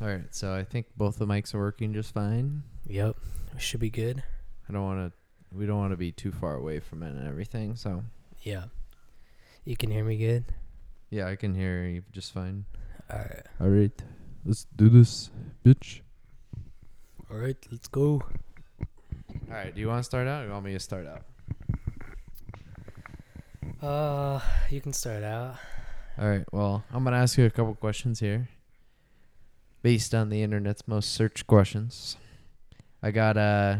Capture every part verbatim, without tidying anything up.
All right, so I think both the mics are working just fine. Yep, it should be good. I don't want to. We don't want to be too far away from it and everything. So yeah, you can hear me good. Yeah, I can hear you just fine. All right. All right, let's do this, bitch. All right, let's go. All right, do you want to start out, or do you want me to start out? Uh, you can start out. All right. Well, I'm gonna ask you a couple questions here, based on the internet's most searched questions. I got uh,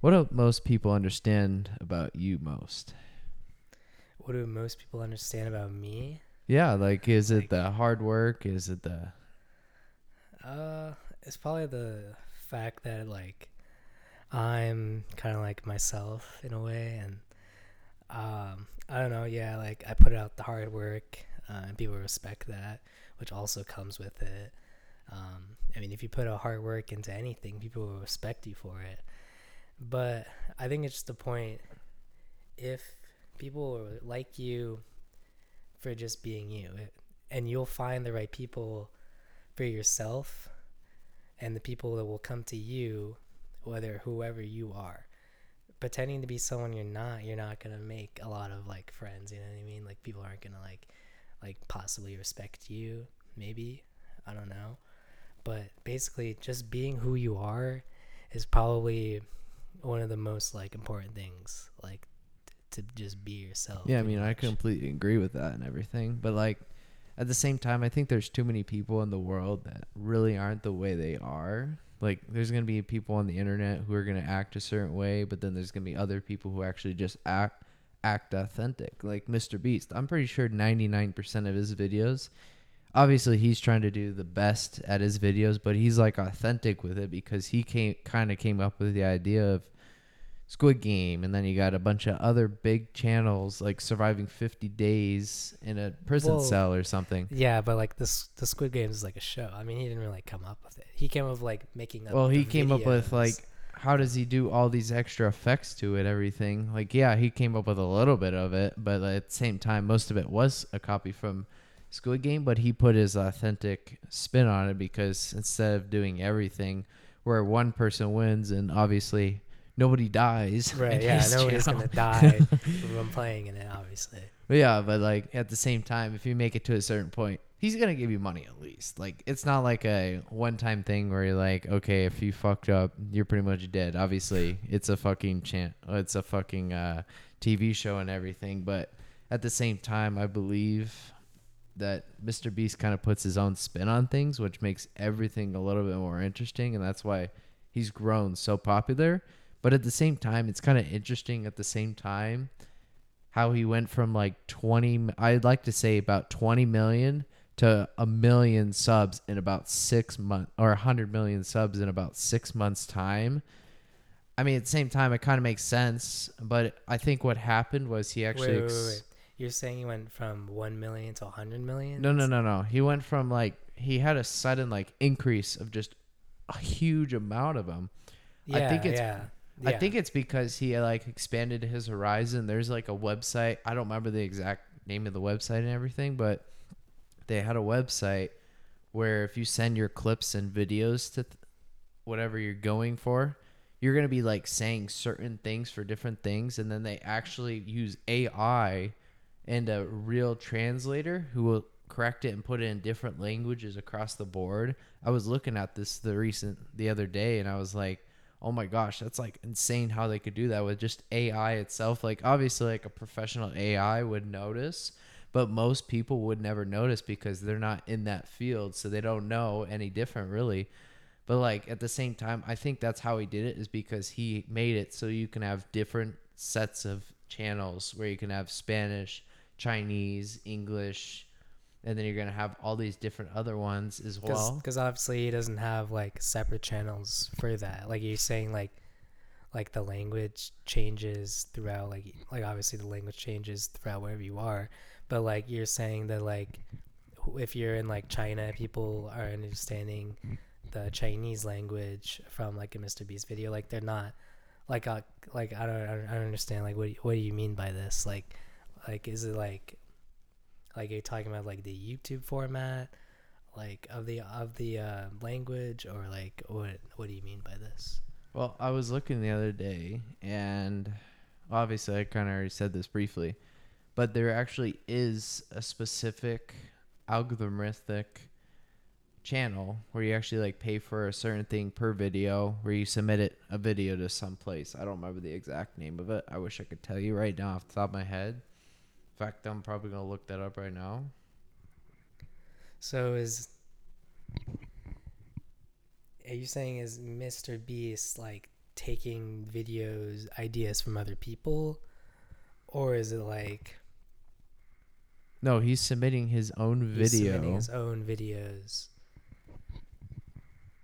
what do most people understand about you most? What do most people understand about me? Yeah, like is like, it the hard work? Is it the? Uh, it's probably the fact that like I'm kind of like myself in a way, and um, I don't know. Yeah, like I put out the hard work, uh, and people respect that, which also comes with it. Um, I mean, if you put a hard work into anything, people will respect you for it. But I think it's the point, if people like you for just being you, it, and you'll find the right people for yourself and the people that will come to you, whether whoever you are. Pretending to be someone you're not, you're not going to make a lot of, like, friends, you know what I mean? Like, people aren't going to, like, like possibly respect you, maybe. I don't know. But basically, just being who you are is probably one of the most, like, important things, like, t- to just be yourself. Yeah, I mean, much. I completely agree with that and everything. But, like, at the same time, I think there's too many people in the world that really aren't the way they are. Like, there's going to be people on the internet who are going to act a certain way, but then there's going to be other people who actually just act act authentic. Like, Mister Beast, I'm pretty sure ninety-nine percent of his videos... Obviously, he's trying to do the best at his videos, but he's, like, authentic with it because he came kind of came up with the idea of Squid Game, and then you got a bunch of other big channels, like, surviving fifty days in a prison well, cell or something. Yeah, but, like, this, the Squid Game is, like, a show. I mean, he didn't really come up with it. He came up with, like, making up Well, he came videos. up with, like, how does he do all these extra effects to it, everything. Like, yeah, he came up with a little bit of it, but at the same time, most of it was a copy from... Squid Game, but he put his authentic spin on it because instead of doing everything where one person wins and obviously nobody dies. Right, yeah, nobody's going to die from playing in it, obviously. But yeah, but like at the same time, if you make it to a certain point, he's going to give you money at least. Like it's not like a one-time thing where you're like, okay, if you fucked up, you're pretty much dead. Obviously, it's a fucking chant, it's a fucking uh, T V show and everything, but at the same time, I believe... that Mister Beast kind of puts his own spin on things, which makes everything a little bit more interesting, and that's why he's grown so popular. But at the same time, it's kind of interesting at the same time how he went from like twenty, I'd like to say about twenty million to a million subs in about six months, or one hundred million subs in about six months' time. I mean, at the same time, it kind of makes sense, but I think what happened was he actually... Wait, wait, wait, wait. You're saying he went from one million to one hundred million? No, no, no, no. He went from like, he had a sudden like increase of just a huge amount of them. Yeah, I think it's, yeah, yeah. I think it's because he like expanded his horizon. There's like a website. I don't remember the exact name of the website and everything, but they had a website where if you send your clips and videos to th- whatever you're going for, you're going to be like saying certain things for different things. And then they actually use A I and a real translator who will correct it and put it in different languages across the board. I was looking at this the recent the other day, and I was like, oh my gosh, that's like insane how they could do that with just A I itself. Like obviously like a professional A I would notice, but most people would never notice because they're not in that field, so they don't know any different really. But like at the same time, I think that's how he did it is because he made it so you can have different sets of channels where you can have Spanish, Chinese, English, and then you're going to have all these different other ones as well. Because obviously he doesn't have, like, separate channels for that. Like, you're saying, like, like the language changes throughout, like, like obviously the language changes throughout wherever you are. But, like, you're saying that, like, if you're in, like, China, people are understanding the Chinese language from, like, a Mister Beast video. Like, they're not, like, uh, like I don't, I don't understand, like, what what do you mean by this? Like, Like, is it like, like you're talking about like the YouTube format like of the of the uh, language, or like what what do you mean by this? Well, I was looking the other day, and obviously I kind of already said this briefly, but there actually is a specific algorithmic channel where you actually like pay for a certain thing per video, where you submit it a video to some place. I don't remember the exact name of it. I wish I could tell you right now off the top of my head. In fact, I'm probably gonna look that up right now. So is are you saying is Mister Beast like taking videos ideas from other people, or is it like? No, he's submitting his own video. He's submitting his own videos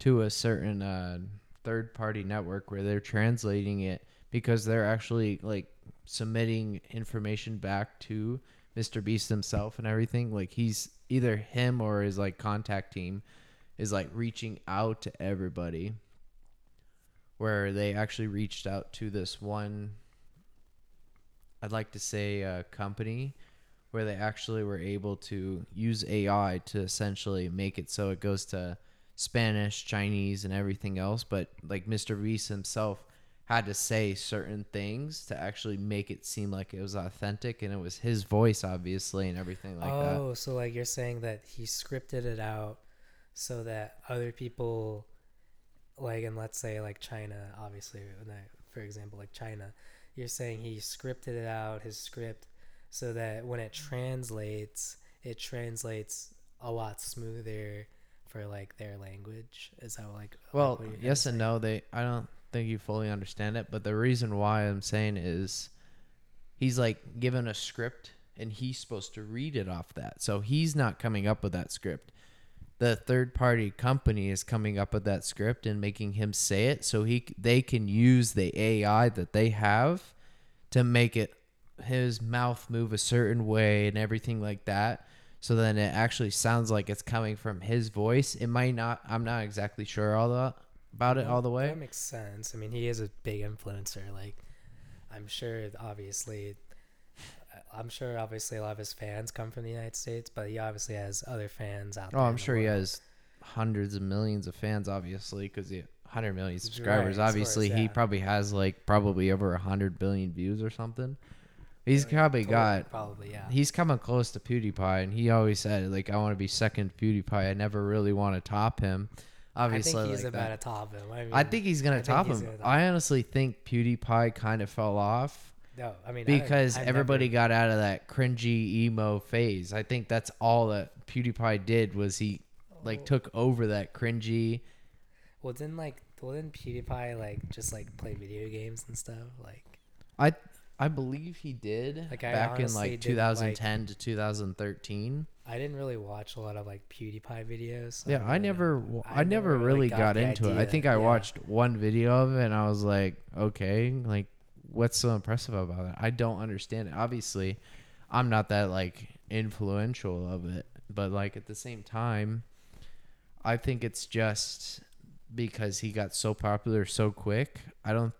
to a certain uh, third-party network where they're translating it, because they're actually like submitting information back to Mister Beast himself and everything. Like he's either him or his like contact team is like reaching out to everybody, where they actually reached out to this one, I'd like to say a company, where they actually were able to use A I to essentially make it so it goes to Spanish, Chinese, and everything else. But like Mister Beast himself had to say certain things to actually make it seem like it was authentic, and it was his voice, obviously, and everything like oh, that. Oh, so like you're saying that he scripted it out so that other people, like, and let's say like China, obviously, for example, like China, you're saying he scripted it out, his script, so that when it translates, it translates a lot smoother for like their language. Is that like? Well, like yes and no. They, I don't think you fully understand it. But the reason why I'm saying is, he's like given a script and he's supposed to read it off that. So he's not coming up with that script. The third party company is coming up with that script and making him say it, so he they can use the A I that they have to make it. His mouth move a certain way and everything like that, so then it actually sounds like it's coming from his voice. It might not. I'm not exactly sure all the about it all the way. That makes sense. I mean, he is a big influencer. Like, I'm sure. Obviously, I'm sure. Obviously, a lot of his fans come from the United States, but he obviously has other fans out there. Oh, I'm sure he has hundreds of millions of fans. Obviously, because he one hundred million subscribers. Right, obviously, course, yeah. He probably has like probably over one hundred billion views or something. He's probably totally, got, probably, yeah. He's coming close to PewDiePie, and he always said, like, I want to be second PewDiePie. I never really want to top him. Obviously, I think he's like about to top him. I mean, I think he's going to top him. Top I honestly him. think PewDiePie kind of fell off. No, I mean, because I, everybody never... got out of that cringy emo phase. I think that's all that PewDiePie did was he, oh. like, took over that cringy. Well, didn't, like, well, didn't PewDiePie, like, just, like, play video games and stuff? Like, I... I believe he did like, back in like two thousand ten like, to two thousand thirteen. I didn't really watch a lot of like PewDiePie videos. So yeah, I, I never, know. I never I really got, got into idea. it. I think I yeah. watched one video of it and I was like, okay, like what's so impressive about it? I don't understand it. Obviously, I'm not that like influential of it, but like at the same time, I think it's just because he got so popular so quick. I don't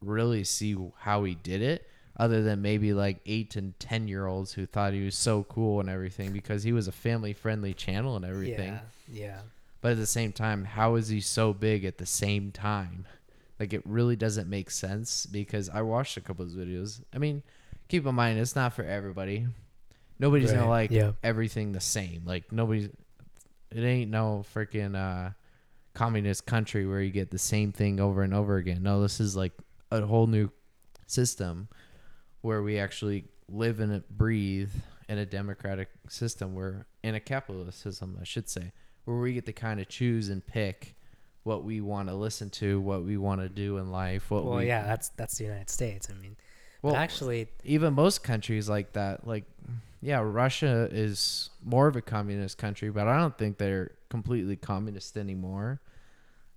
really see how he did it, other than maybe like eight and ten year olds who thought he was so cool and everything because he was a family friendly channel and everything. Yeah, yeah. But at the same time, how is he so big at the same time? Like it really doesn't make sense, because I watched a couple of his videos. I mean, keep in mind it's not for everybody. Nobody's right. gonna like yeah. everything the same. Like nobody's. It ain't no freaking uh, communist country where you get the same thing over and over again. No, this is like a whole new system where we actually live and breathe in a democratic system, where in a capitalist system, I should say, where we get to kind of choose and pick what we want to listen to, what we want to do in life. What well, we, yeah, that's that's the United States. I mean, well, actually, even most countries like that, like, yeah, Russia is more of a communist country, but I don't think they're completely communist anymore.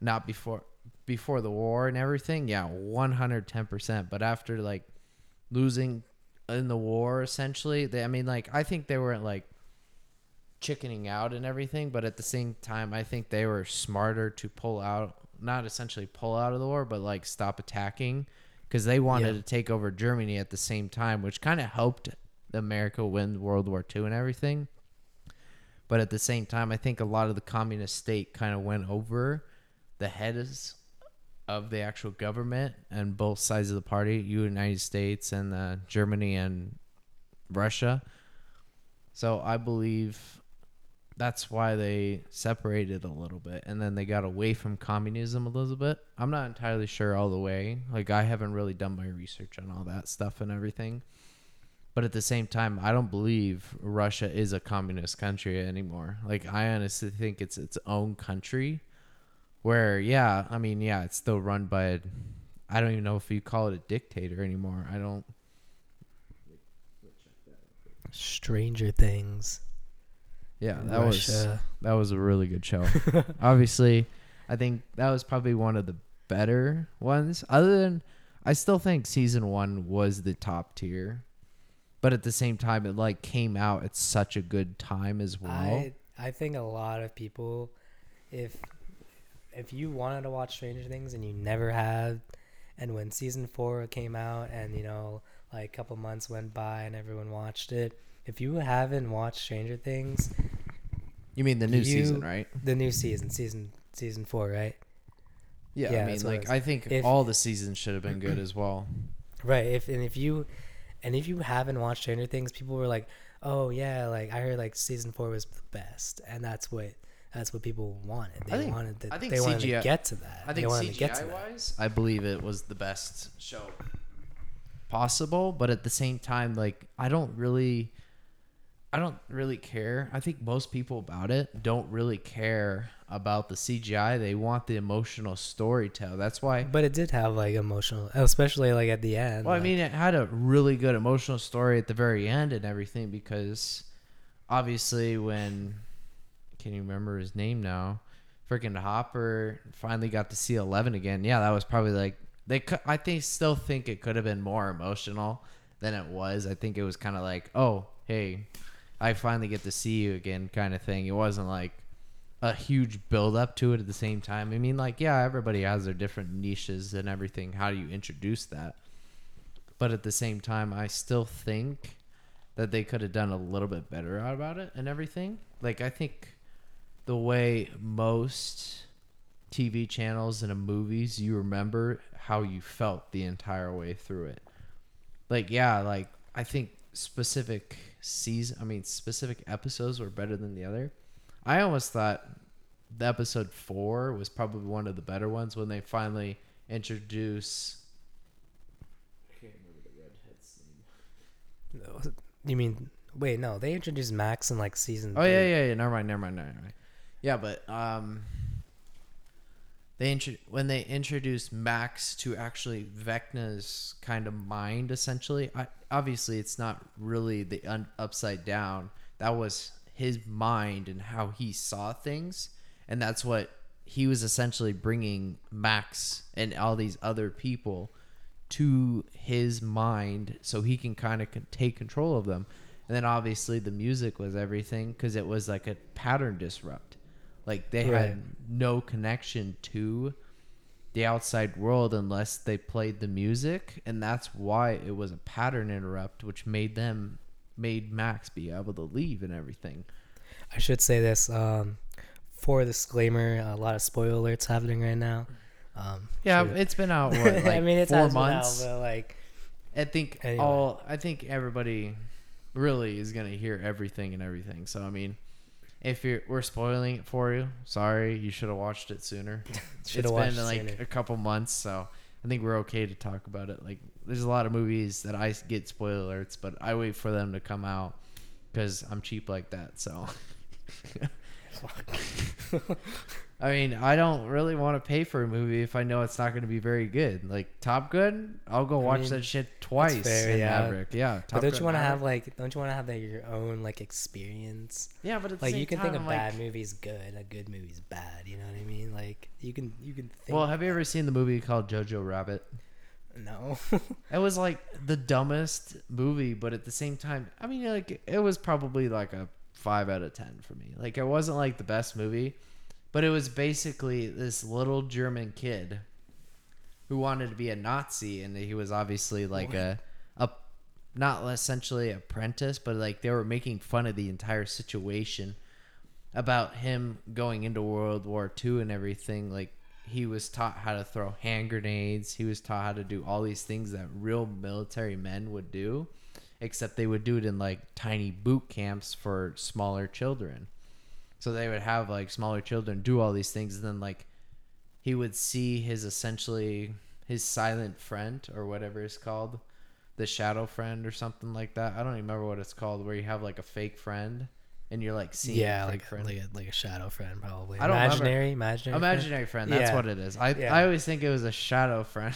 Not before. Before the war and everything, yeah, one hundred ten percent. But after like losing in the war, essentially, they, I mean, like, I think they were like chickening out and everything, but at the same time, I think they were smarter to pull out, not essentially pull out of the war, but like stop attacking, because they wanted yeah. to take over Germany at the same time, which kind of helped America win World War Two and everything. But at the same time, I think a lot of the communist state kind of went over the heads of the actual government and both sides of the party, United States and uh, Germany and Russia. So I believe that's why they separated a little bit, and then they got away from communism a little bit. I'm not entirely sure all the way. Like, I haven't really done my research on all that stuff and everything. But at the same time, I don't believe Russia is a communist country anymore. Like, I honestly think it's its own country where, yeah, I mean, yeah, it's still run by, a, I don't even know if you call it a dictator anymore. I don't. Stranger Things. Yeah, that Russia. was that was a really good show. Obviously, I think that was probably one of the better ones. Other than, I still think season one was the top tier. But at the same time, it like came out at such a good time as well. I, I think a lot of people, if if you wanted to watch Stranger Things and you never had, and when season four came out and, you know, like a couple months went by and everyone watched it, if you haven't watched Stranger Things, you mean the new you, season, right? The new season, season season four, right? Yeah, yeah I mean, like I think if, all the seasons should have been good as well. Right. If and if you. And if you haven't watched Stranger Things, people were like, "Oh yeah, like I heard like season four was the best," and that's what that's what people wanted. They I think, wanted to. I think they C G I, wanted to get to that. I think C G I wise, I believe it was the best show possible. But at the same time, like I don't really, I don't really care. I think most people about it don't really care about the C G I. They want the emotional storytelling. That's why. But it did have like emotional, especially like at the end. Well, like, I mean, it had a really good emotional story at the very end and everything, because obviously when, can you remember his name now? Freaking Hopper finally got to see Eleven again. Yeah, that was probably like they. I think still think it could have been more emotional than it was. I think it was kind of like, oh, hey, I finally get to see you again kind of thing. It wasn't like a huge build up to it at the same time. I mean, like, yeah, everybody has their different niches and everything. How do you introduce that? But at the same time, I still think that they could have done a little bit better about it and everything. Like, I think the way most T V channels and movies, you remember how you felt the entire way through it. Like, yeah, like, I think specific season, I mean, specific episodes were better than the other. I almost thought the episode four was probably one of the better ones when they finally introduce. I can't remember the redhead's name. No, you mean wait? No, they introduced Max in like season. Oh three. yeah, yeah, yeah. Never mind, never mind, never mind. Yeah, but um, they intro- when they introduced Max to actually Vecna's kind of mind, essentially. I, obviously, it's not really the un- upside down. That was his mind and how he saw things, and that's what he was essentially bringing Max and all these other people to his mind, so he can kind of take control of them. And then obviously the music was everything, because it was like a pattern disrupt. Like they right. had no connection to the outside world unless they played the music, and that's why it was a pattern interrupt, which made them made Max be able to leave and everything. I should say this, um, for disclaimer, a lot of spoiler alerts happening right now. Um, yeah, sure. It's been out, what, like I mean, it's four months? Been out, but like, I think anyway. all, I think everybody really is going to hear everything and everything. So, I mean, if you're, we're spoiling it for you, sorry, you should have watched it sooner. should have watched it sooner. It's been like a couple months, so I think we're okay to talk about it. Like, there's a lot of movies that I get spoiler alerts, but I wait for them to come out because I'm cheap like that. So, I mean, I don't really want to pay for a movie if I know it's not going to be very good. Like Top Gun, I'll go I watch mean, that shit twice. Fair, in yeah. Maverick, yeah. Top but don't Gun you want to have like? Don't you want to have like your own like experience? Yeah, but at the like same you can time, think a like, bad movie's good, a good movie's bad. You know what I mean? Like you can you can. Think well, have you ever seen the movie called Jojo Rabbit? No. It was like the dumbest movie, but at the same time, I mean, like it was probably like a five out of ten for me. Like it wasn't like the best movie, but it was basically this little German kid who wanted to be a Nazi, and he was obviously like what? a a not essentially apprentice, but like they were making fun of the entire situation about him going into World War Two and everything, like, he was taught how to throw hand grenades. He was taught how to do all these things that real military men would do, except they would do it in, like, tiny boot camps for smaller children. So they would have, like, smaller children do all these things, and then, like, he would see his, essentially, his silent friend, or whatever it's called, the shadow friend or something like that. I don't even remember what it's called, where you have, like, a fake friend. And you're like seeing, yeah, like friend. like a, like a shadow friend, probably. I don't imaginary, remember. imaginary, imaginary friend. friend that's yeah. what it is. I yeah. I always think it was a shadow friend,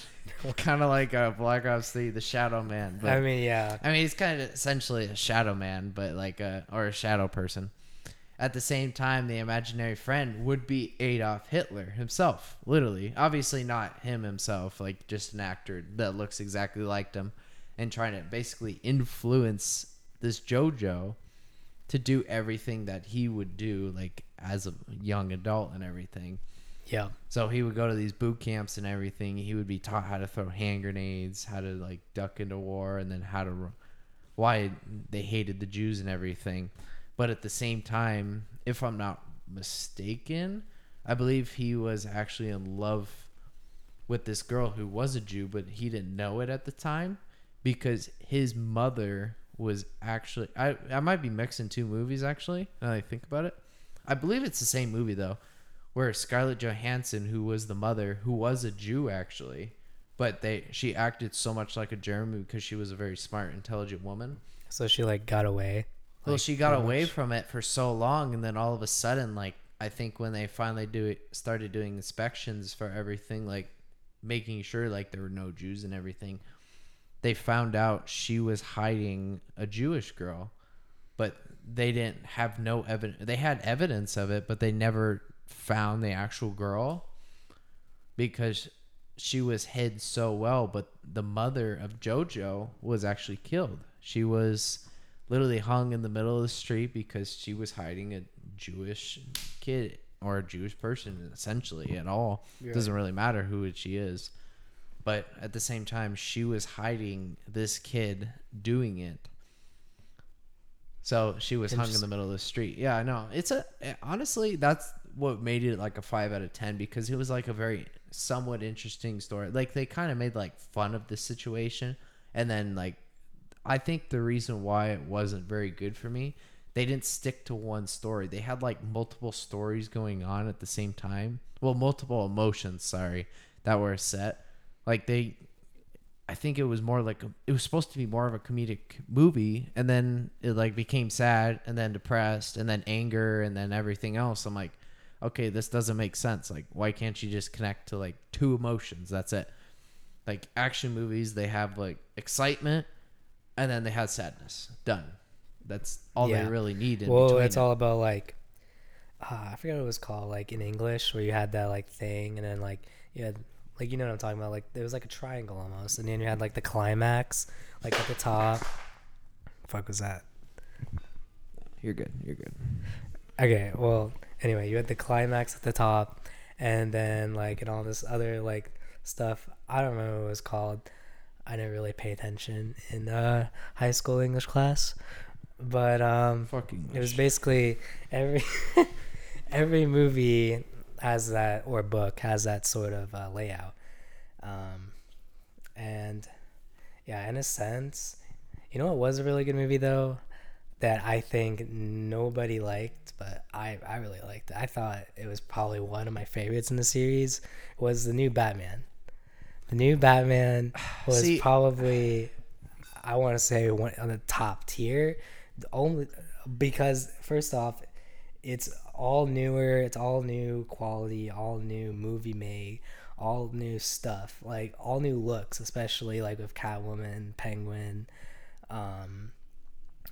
kind of like a Black Ops three, the Shadow Man. But, I mean, yeah. I mean, he's kind of essentially a shadow man, but like a or a shadow person. At the same time, the imaginary friend would be Adolf Hitler himself, literally. Obviously, not him himself, like just an actor that looks exactly like him, and trying to basically influence this JoJo to do everything that he would do, like, as a young adult and everything. Yeah. So he would go to these boot camps and everything. He would be taught how to throw hand grenades, how to, like, duck into war, and then how to... why they hated the Jews and everything. But at the same time, if I'm not mistaken, I believe he was actually in love with this girl who was a Jew, but he didn't know it at the time because his mother... was actually I, I might be mixing two movies actually now that I think about it. I believe it's the same movie though, where Scarlett Johansson, who was the mother, who was a Jew actually, but they she acted so much like a German because she was a very smart, intelligent woman. So she like got away. Well, like, she got away much. from it for so long, and then all of a sudden, like I think when they finally do it, started doing inspections for everything, like making sure like there were no Jews and everything. They found out she was hiding a Jewish girl, but they didn't have no evidence. They had evidence of it, but they never found the actual girl because she was hid so well. But the mother of JoJo was actually killed. She was literally hung in the middle of the street because she was hiding a Jewish kid or a Jewish person essentially at all. Yeah. It doesn't really matter who she is. But at the same time, she was hiding this kid doing it. So she was hung in the middle of the street. Yeah, I know. It's a, honestly, that's what made it like a five out of ten because it was like a very somewhat interesting story. Like they kind of made like fun of the situation. And then like, I think the reason why it wasn't very good for me, they didn't stick to one story. They had like multiple stories going on at the same time. Well, multiple emotions, sorry, that were set. Like they, I think it was more like, a, it was supposed to be more of a comedic movie and then it like became sad and then depressed and then anger and then everything else. I'm like, okay, this doesn't make sense. Like, why can't you just connect to like two emotions? That's it. Like action movies, they have like excitement and then they have sadness. Done. That's all yeah. they really need. In well, it's it. all about like, uh, I forget what it was called, like in English where you had that like thing and then like you had... Like, you know what I'm talking about? Like, there was like a triangle almost. And then you had like the climax, like at the top. The fuck was that? You're good. You're good. Okay. Well, anyway, you had the climax at the top. And then like, and all this other like stuff. I don't remember what it was called. I didn't really pay attention in uh, high school English class. But um, fucking it was basically every every movie... has that, or book has that sort of uh, layout, um, and yeah, in a sense, you know, it was a really good movie though, that I think nobody liked, but I, I really liked it. I thought it was probably one of my favorites in the series. Was the new Batman. The new Batman was See, probably, I want to say, one on the top tier, only because first off, it's all newer, it's all new quality, all new movie made, all new stuff, like all new looks, especially like with Catwoman, Penguin, um,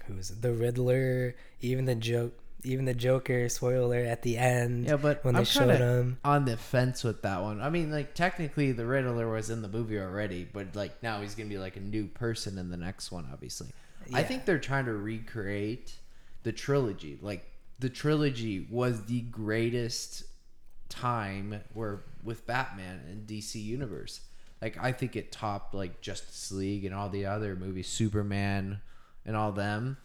who's the Riddler, even the joke, even the Joker spoiler at the end. Yeah, but when I'm they showed him on the fence with that one. I mean, like technically the Riddler was in the movie already, but like now he's gonna be like a new person in the next one, obviously. Yeah. I think they're trying to recreate the trilogy, like. The trilogy was the greatest time where with Batman and D C Universe. Like I think it topped like Justice League and all the other movies, Superman and all them.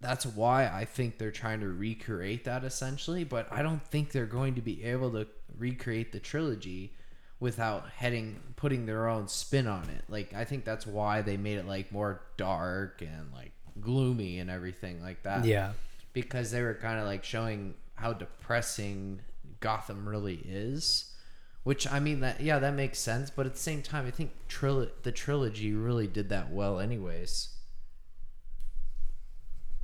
that's why I think they're trying to recreate that essentially, but I don't think they're going to be able to recreate the trilogy without heading putting their own spin on it. Like, I think that's why they made it like more dark and like gloomy and everything like that. Yeah, because they were kind of like showing how depressing Gotham really is, which I mean that yeah that makes sense, but at the same time I think tril- the trilogy really did that well anyways.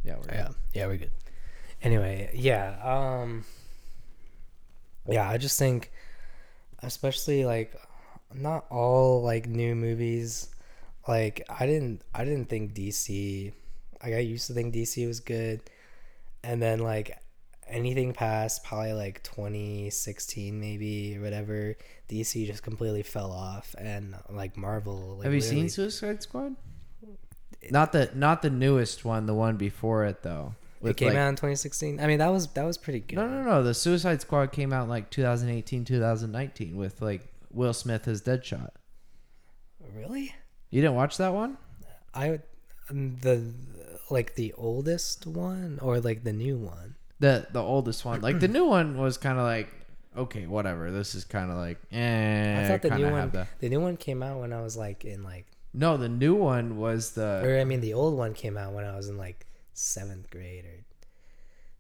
Yeah, we're good. Yeah, yeah, we're good. Anyway, yeah, um, yeah, I just think, especially like, not all like new movies, like I didn't, I didn't think D C, like I used to think D C was good, and then like anything past probably like twenty sixteen maybe or whatever, D C just completely fell off, and like Marvel. Like, have you seen Suicide Squad? Not the not the newest one, the one before it though. It came like, out in twenty sixteen. I mean, that was that was pretty good. No, no, no. The Suicide Squad came out in like twenty eighteen, twenty nineteen with like Will Smith as Deadshot. Really? You didn't watch that one? I the like the oldest one or like the new one? The the oldest one. Like the new one was kind of like, okay, whatever. This is kind of like eh. I thought the new one the... the new one came out when I was like in like No, the new one was the... Or, I mean, the old one came out when I was in, like, seventh grade or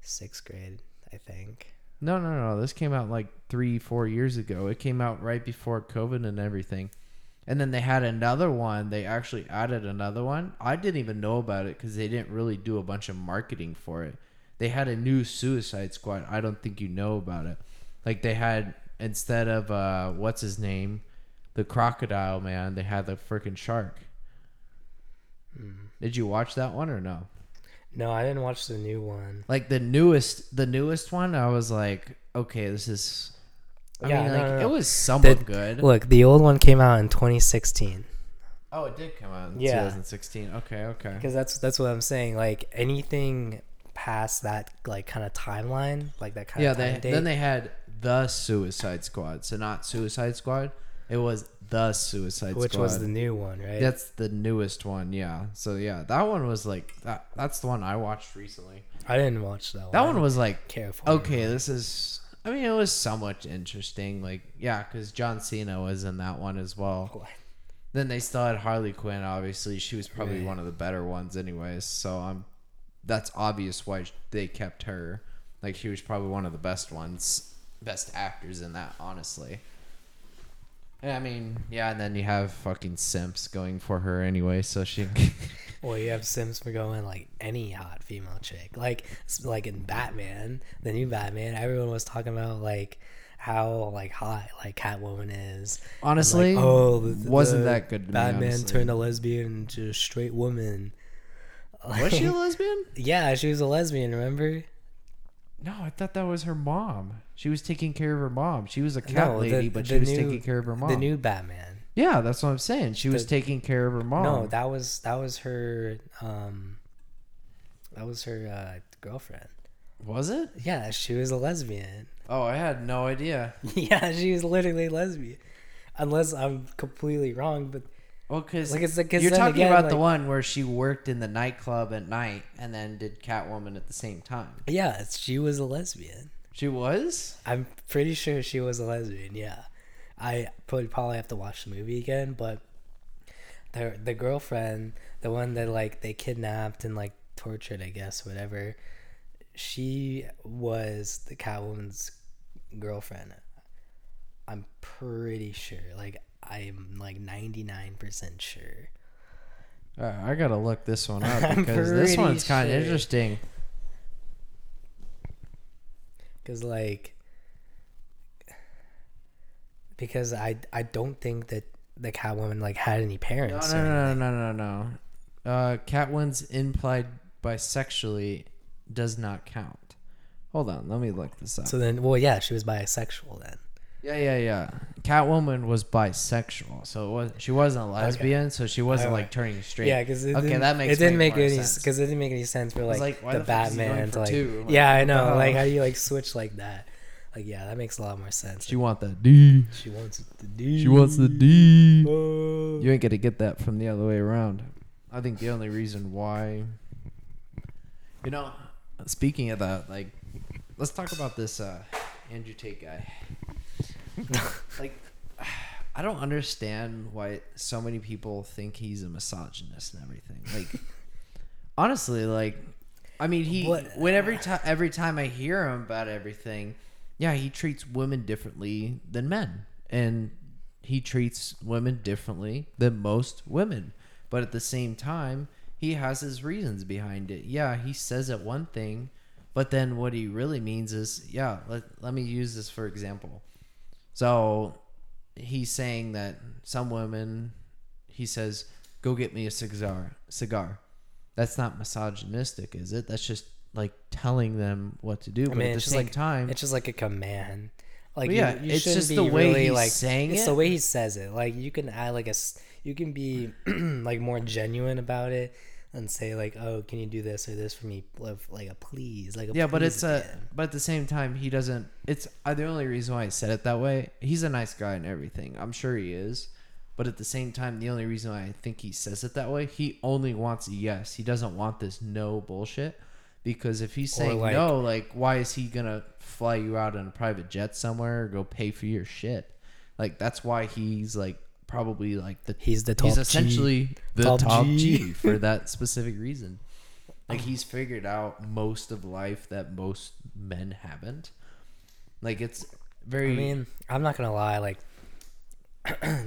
sixth grade, I think. No, no, no. This came out, like, three, four years ago. It came out right before COVID and everything. And then they had another one. They actually added another one. I didn't even know about it because they didn't really do a bunch of marketing for it. They had a new Suicide Squad. I don't think you know about it. Like, they had, instead of, uh, what's his name? The crocodile man, they had the freaking shark. Mm. Did you watch that one or no? No, I didn't watch the new one. Like the newest, the newest one, I was like, okay, this is. I yeah, mean, no, like no, no. It was somewhat the, good. Look, the old one came out in twenty sixteen. Oh, it did come out in yeah. twenty sixteen. Okay, okay. Because that's that's what I'm saying. Like anything past that, like kind of timeline, like that kind yeah, of time they, date. Yeah, then they had the Suicide Squad, so not Suicide Squad. It was the Suicide Which Squad. Which was the new one, right? That's the newest one, yeah. So, yeah, that one was like... that. That's the one I watched recently. I didn't watch that one. That one was like... Careful. Okay, this is... I mean, it was somewhat interesting. Like, yeah, because John Cena was in that one as well. What? Then they still had Harley Quinn, obviously. She was probably right. one of the better ones anyways. So, um, that's obvious why they kept her. Like, she was probably one of the best ones. Best actors in that, honestly. I mean, yeah, and then you have fucking Simps going for her anyway, so she... Well, you have Simps for going, like, any hot female chick. Like, like in Batman, the new Batman, everyone was talking about, like, how, like, hot, like, Catwoman is. Honestly, and, like, oh, the, wasn't the that good to Batman me, honestly. Turned a lesbian into a straight woman. Like, was she a lesbian? Yeah, she was a lesbian, remember? No, I thought that was her mom. She was taking care of her mom. She was a cat no, the, lady, but she was new, taking care of her mom. The new Batman. Yeah, that's what I'm saying. She the, was taking care of her mom. No, that was that was her. Um, that was her uh, girlfriend. Was it? Yeah, she was a lesbian. Oh, I had no idea. Yeah, she was literally a lesbian, unless I'm completely wrong. But well, because like it's, like, it's you're talking again, about like, the one where she worked in the nightclub at night and then did Catwoman at the same time. Yeah, she was a lesbian. She was? I'm pretty sure she was a lesbian, yeah. I would probably have to watch the movie again, but the the girlfriend, the one that like they kidnapped and like tortured, I guess, whatever, she was the Catwoman's girlfriend. I'm pretty sure. Like I'm like ninety-nine percent sure. Uh, I gotta look this one up because this one's kind of sure. interesting. Because, like, because I, I don't think that the Catwoman, like, had any parents. No, no, no, no, no, no, no. Uh, Catwoman's implied bisexually does not count. Hold on. Let me look this up. So then, well, yeah, she was bisexual then. Yeah, yeah, yeah. Catwoman was bisexual. So it was, she wasn't a lesbian, okay. So she wasn't, right. like, turning straight. Yeah, because it, okay, that makes it didn't make, make any sense. Because it didn't make any sense for, like, like the, the Batman. To, like, like, yeah, I know. Oh. Like, how do you, like, switch like that? Like, yeah, that makes a lot more sense. She like, wants that D. She wants the D. She wants the D. Oh. You ain't going to get that from the other way around. I think the only reason why... You know, speaking of that, like, let's talk about this uh, Andrew Tate guy. Like, I don't understand why so many people think he's a misogynist and everything. Like, honestly, like, I mean, he. What? When every time every time I hear him about everything, yeah, he treats women differently than men, and he treats women differently than most women. But at the same time, he has his reasons behind it. Yeah, he says it one thing, but then what he really means is, yeah. Let let me use this for example. So he's saying that some women, he says, go get me a cigar. Cigar. That's not misogynistic, is it? That's just like telling them what to do. But I mean, at the same like, time, it's just like a command. Like well, yeah, you, you it's just be the way really, he's like, saying it's it. It's the way he says it. Like you can add like a, you can be like more genuine about it and say like, oh, can you do this or this for me, like a please, like a yeah. Please but it's again. a but at the same time he doesn't. It's uh, the only reason why I said it that way. He's a nice guy and everything. I'm sure he is. But at the same time, the only reason why I think he says it that way, he only wants a yes. He doesn't want this no bullshit. Because if he's saying like, no, like, why is he going to fly you out in a private jet somewhere or go pay for your shit? Like, that's why he's, like, probably, like, the he's the top He's essentially G. the top, top G. G for that specific reason. Like, he's figured out most of life that most men haven't. Like, it's very... I mean, I'm not going to lie, like...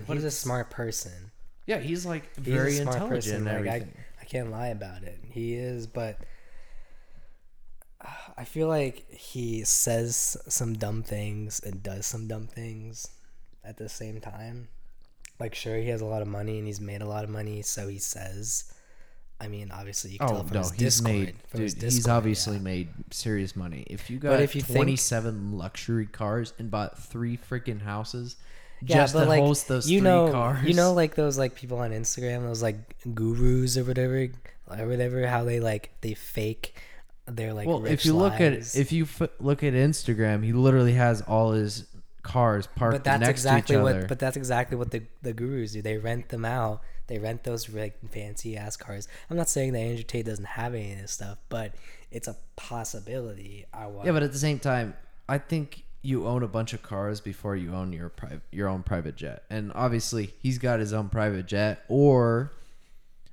he's a smart person. Yeah, he's like very he's a smart intelligent. Person. Like, everything. I, I can't lie about it. He is, but I feel like he says some dumb things and does some dumb things at the same time. Like, sure, he has a lot of money and he's made a lot of money, so he says. I mean, obviously, you can oh, tell from, no, his, he's Discord, made, from dude, his Discord. He's obviously yeah. made serious money. If you got if you twenty-seven think, luxury cars and bought three freaking houses. Yeah, just but to like host those you three know, cars. You know, like those like people on Instagram, those like gurus or whatever, or whatever. How they like they fake their like. Well, rich if you lives. look at if you f- look at Instagram, he literally has all his cars parked but that's next exactly to each other. What, but that's exactly what the the gurus do. They rent them out. They rent those like fancy ass cars. I'm not saying that Andrew Tate doesn't have any of this stuff, but it's a possibility. I want. Yeah, but at the same time, I think. You own a bunch of cars before you own your private, your own private jet. And obviously he's got his own private jet, or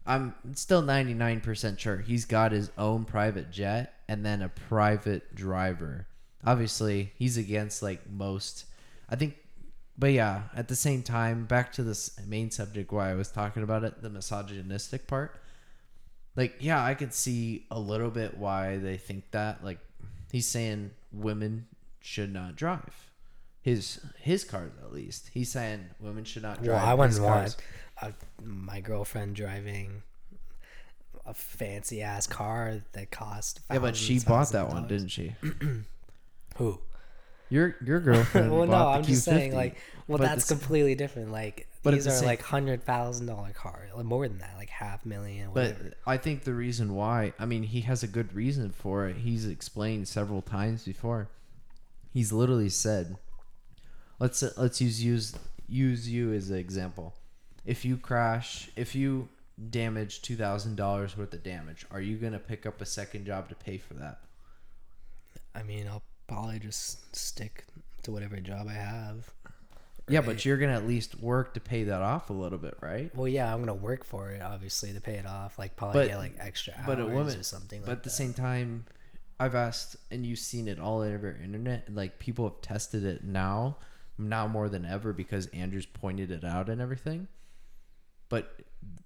I'm still ninety-nine percent sure he's got his own private jet and then a private driver. Obviously he's against like most, I think, but yeah, at the same time, back to this main subject why I was talking about it, the misogynistic part. Like, yeah, I could see a little bit why they think that. Like he's saying women should not drive his his cars, at least he's saying women should not drive. Well, I wouldn't want a, my girlfriend driving a fancy ass car that cost yeah but she bought that one, didn't she? Who your your girlfriend well no I'm just saying like well that's completely different. Like these are like hundred thousand dollar cars, more than that, like half million whatever. But I think the reason why, I mean, he has a good reason for it. He's explained several times before. He's literally said, let's let's use use use you as an example. If you crash, if you damage two thousand dollars worth of damage, are you going to pick up a second job to pay for that? I mean, I'll probably just stick to whatever job I have. Right? Yeah, but you're going to at least work to pay that off a little bit, right? Well, yeah, I'm going to work for it, obviously, to pay it off. Like, probably but, get, like, extra hours but a woman, or something like that. But at the same time... I've asked, and you've seen it all over internet, and like people have tested it now, now more than ever because Andrew's pointed it out and everything. But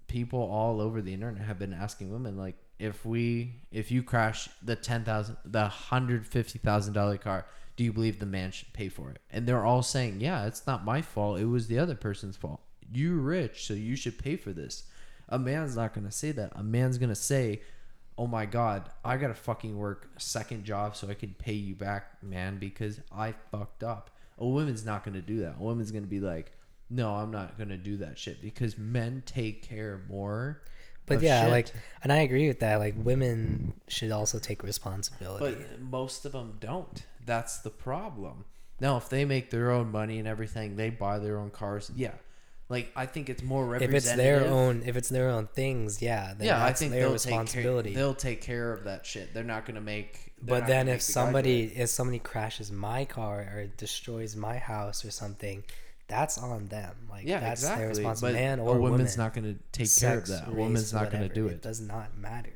people all over the internet have been asking women, like, if we, if you crash the ten thousand, the hundred fifty thousand dollar car, do you believe the man should pay for it? And they're all saying, yeah, it's not my fault. It was the other person's fault. You're rich, so you should pay for this. A man's not gonna say that. A man's gonna say, oh my God, I gotta fucking work a second job so I can pay you back, man, because I fucked up. A woman's not gonna do that. A woman's gonna be like, no, I'm not gonna do that shit because men take care more. But yeah, shit. Like, and I agree with that. Like, women should also take responsibility. But most of them don't. That's the problem. Now, if they make their own money and everything, they buy their own cars. Yeah, Like, I think it's more representative. If it's their own, if it's their own things, yeah, then yeah, that's I think their they'll responsibility. Take care, they'll take care of that shit. They're not gonna make. But then, if somebody if somebody crashes my car or destroys my house or something, that's on them. Like, yeah, that's exactly. their responsibility. But man or a woman's woman, not gonna take sex, care of that. A woman's not whatever. gonna do it. It does not matter.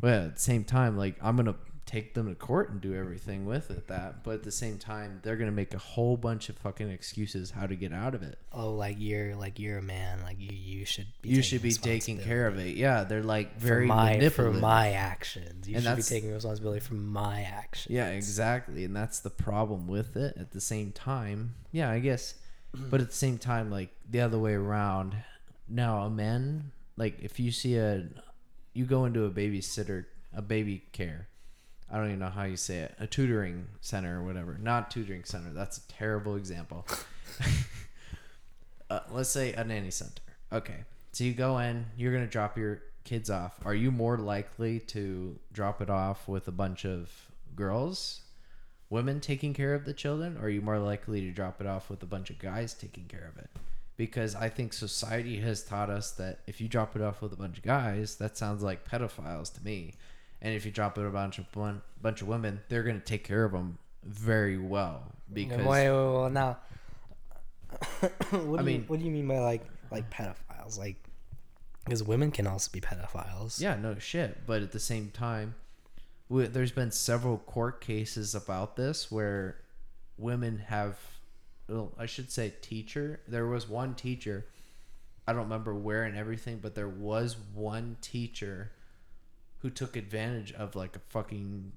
Well, at the same time, like, I'm gonna take them to court and do everything with it that but at the same time they're gonna make a whole bunch of fucking excuses how to get out of it. Oh, like you're like you're a man, like you you should be you should be taking care of it. Yeah, they're like very for my, for my actions you and should be taking responsibility for my actions. Yeah, exactly. And that's the problem with it at the same time. Yeah, I guess. But at the same time, like, the other way around now, a man, like, if you see a you go into a babysitter a baby care I don't even know how you say it. A tutoring center or whatever. Not tutoring center. That's a terrible example. uh, let's say a nanny center. Okay. So you go in. You're going to drop your kids off. Are you more likely to drop it off with a bunch of girls, women taking care of the children? Or are you more likely to drop it off with a bunch of guys taking care of it? Because I think society has taught us that if you drop it off with a bunch of guys, that sounds like pedophiles to me. And if you drop it a bunch of one bunch of women, they're gonna take care of them very well. Because wait, wait, wait, wait, now, what I do mean, you, what do you mean by like like pedophiles? Like, because women can also be pedophiles. Yeah, no shit. But at the same time, we, there's been several court cases about this where women have, well, I should say, teacher. There was one teacher. I don't remember where and everything, but there was one teacher who took advantage of like a fucking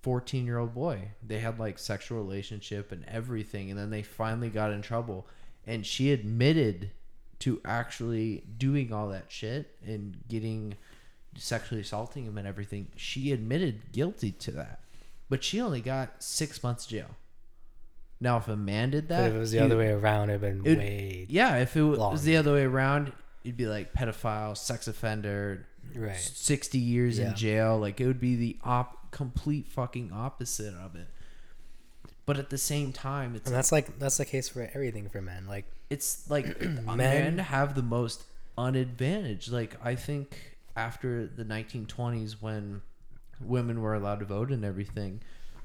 fourteen-year-old boy. They had like sexual relationship and everything, and then they finally got in trouble. And she admitted to actually doing all that shit and getting sexually assaulting him and everything. She admitted guilty to that, but she only got six months jail. Now, if a man did that, but if it was the other way around, it'd been it, way yeah. If it long. was the other way around, it'd be like pedophile, sex offender. Right, sixty years yeah. in jail. Like, it would be the op complete fucking opposite of it. But at the same time, it's and that's like that's the case for everything for men. Like, it's like men, men have the most unadvantage. Like, I think after the nineteen twenties, when women were allowed to vote and everything,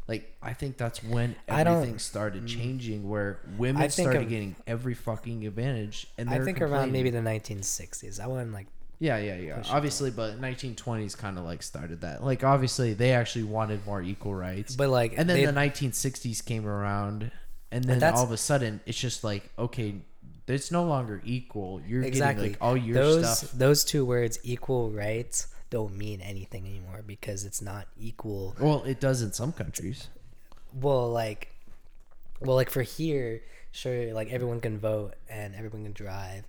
like, I think that's when everything started changing, where women started of, getting every fucking advantage. And I think around maybe the nineteen sixties. I wouldn't like. Yeah, yeah, yeah. Obviously, but nineteen twenties kind of like started that. Like, obviously, they actually wanted more equal rights. But like, and then they, the nineteen sixties came around, and then all of a sudden, it's just like, okay, it's no longer equal. You're exactly. getting like all your those, stuff. Those two words, equal rights, don't mean anything anymore because it's not equal. Well, it does in some countries. Well, like, well, like for here, sure, like everyone can vote and everyone can drive.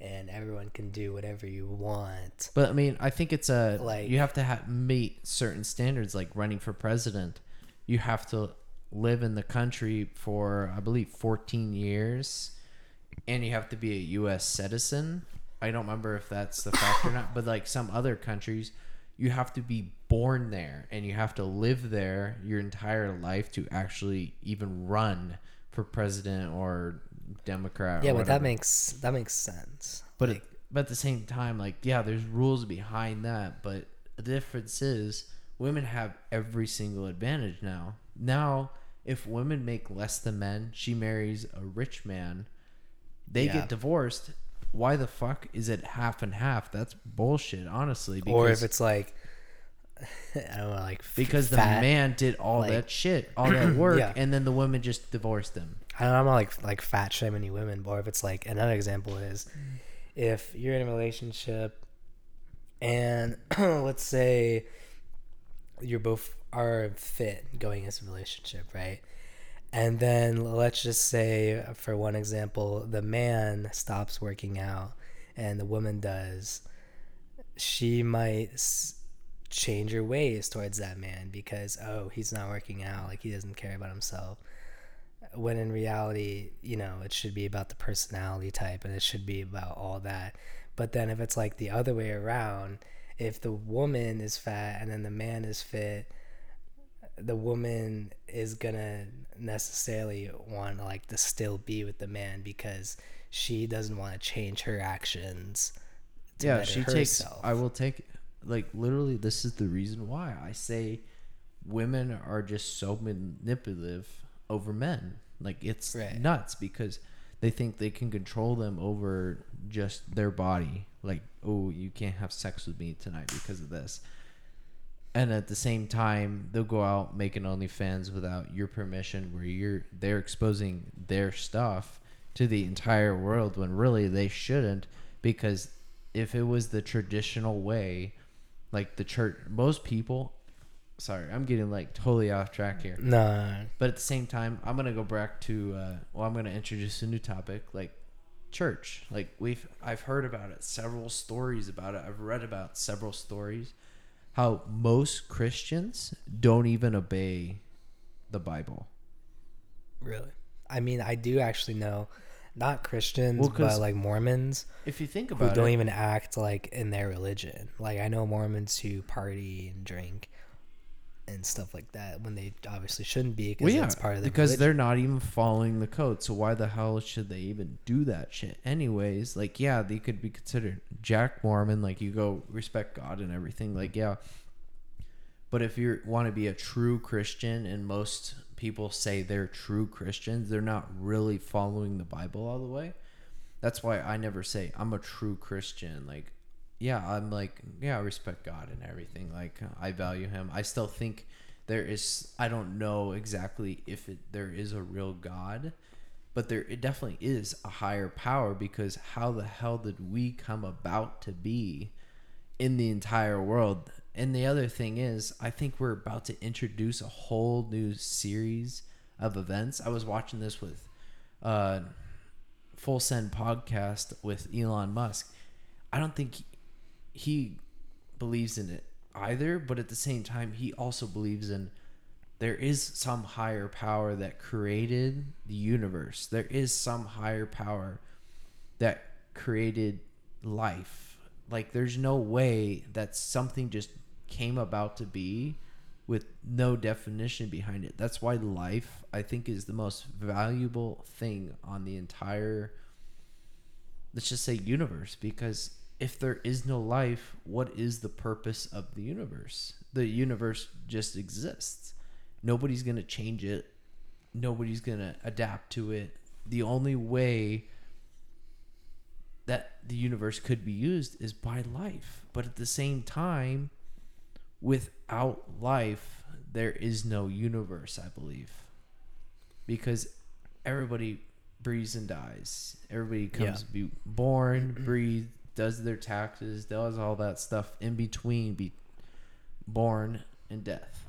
And everyone can do whatever you want. But I mean, I think it's a like you have to ha- meet certain standards, like running for president. You have to live in the country for, I believe, fourteen years, and you have to be a U S citizen. I don't remember if that's the fact or not, but like some other countries, you have to be born there and you have to live there your entire life to actually even run for president or Democrat. Yeah, or but that makes that makes sense. But like, it, but at the same time, like, yeah, there's rules behind that. But the difference is women have every single advantage now. Now, if women make less than men, she marries a rich man, they yeah. get divorced. Why the fuck is it half and half? That's bullshit, honestly. Because, or if it's like, I don't know, like because fat, the man did all like, that shit, all that work, yeah. and then the women just divorced him. I don't know, I'm not like like fat shaming women, but if it's like another example is if you're in a relationship and let's say you're both are fit going into a relationship, right? And then let's just say, for one example, the man stops working out and the woman does. She might change her ways towards that man because, oh, he's not working out, like he doesn't care about himself. When in reality, you know, it should be about the personality type and it should be about all that. But then if it's like the other way around, if the woman is fat and then the man is fit, the woman is gonna necessarily want to like to still be with the man because she doesn't want to change her actions to yeah she herself. takes I will take like literally this is the reason why I say women are just so manipulative over men, like it's right. nuts, because they think they can control them over just their body, like, oh, you can't have sex with me tonight because of this. And at the same time, they'll go out making OnlyFans without your permission, where you're they're exposing their stuff to the entire world when really they shouldn't, because if it was the traditional way, like the church, most people. Sorry, I'm getting like totally off track here. Nah. But at the same time, I'm gonna go back to. Uh, well, I'm gonna introduce a new topic, like church. Like we've I've heard about it, several stories about it. I've read about several stories. How most Christians don't even obey the Bible. Really? I mean, I do actually know, not Christians, well, but like Mormons. If you think about it. Who don't even act like in their religion. Like I know Mormons who party and drink and stuff like that when they obviously shouldn't be because well, yeah, that's part of their because religion. They're not even following the code. So why the hell should they even do that shit? Anyways, like, yeah, they could be considered Jack Mormon. Like, you go respect God and everything. Like, yeah. But if you want to be a true Christian, and most people say they're true Christians, they're not really following the Bible all the way. That's why I never say I'm a true Christian. Like, yeah, I'm like, yeah, I respect God and everything. Like, I value him. I still think there is, I don't know exactly if it, there is a real God, but there it definitely is a higher power, because how the hell did we come about to be in the entire world? And the other thing is, I think we're about to introduce a whole new series of events. I was watching this with uh, Full Send podcast with Elon Musk. I don't think... He, he believes in it either, but at the same time he also believes in there is some higher power that created the universe. There is some higher power that created life. Like, there's no way that something just came about to be with no definition behind it. That's why life, I think, is the most valuable thing on the entire, let's just say, universe, because if there is no life, what is the purpose of the universe? The universe just exists. Nobody's going to change it. Nobody's going to adapt to it. The only way that the universe could be used is by life. But at the same time, without life, there is no universe, I believe. Because everybody breathes and dies. Everybody comes yeah. be born, breathes, does their taxes, does all that stuff in between be born and death.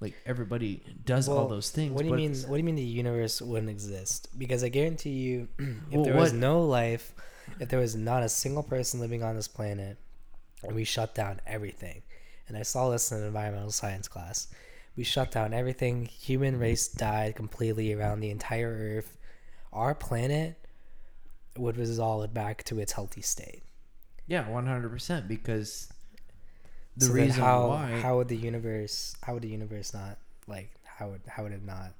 Like, everybody does well, all those things. What do you mean? What do you mean the universe wouldn't exist? Because I guarantee you, if well, there was what? no life, if there was not a single person living on this planet, and we shut down everything, and I saw this in an environmental science class, we shut down everything. Human race died completely around the entire Earth. Our planet would resolve back to its healthy state. Yeah, one hundred percent. Because the so reason how, why how would the universe how would the universe not like how would how would it not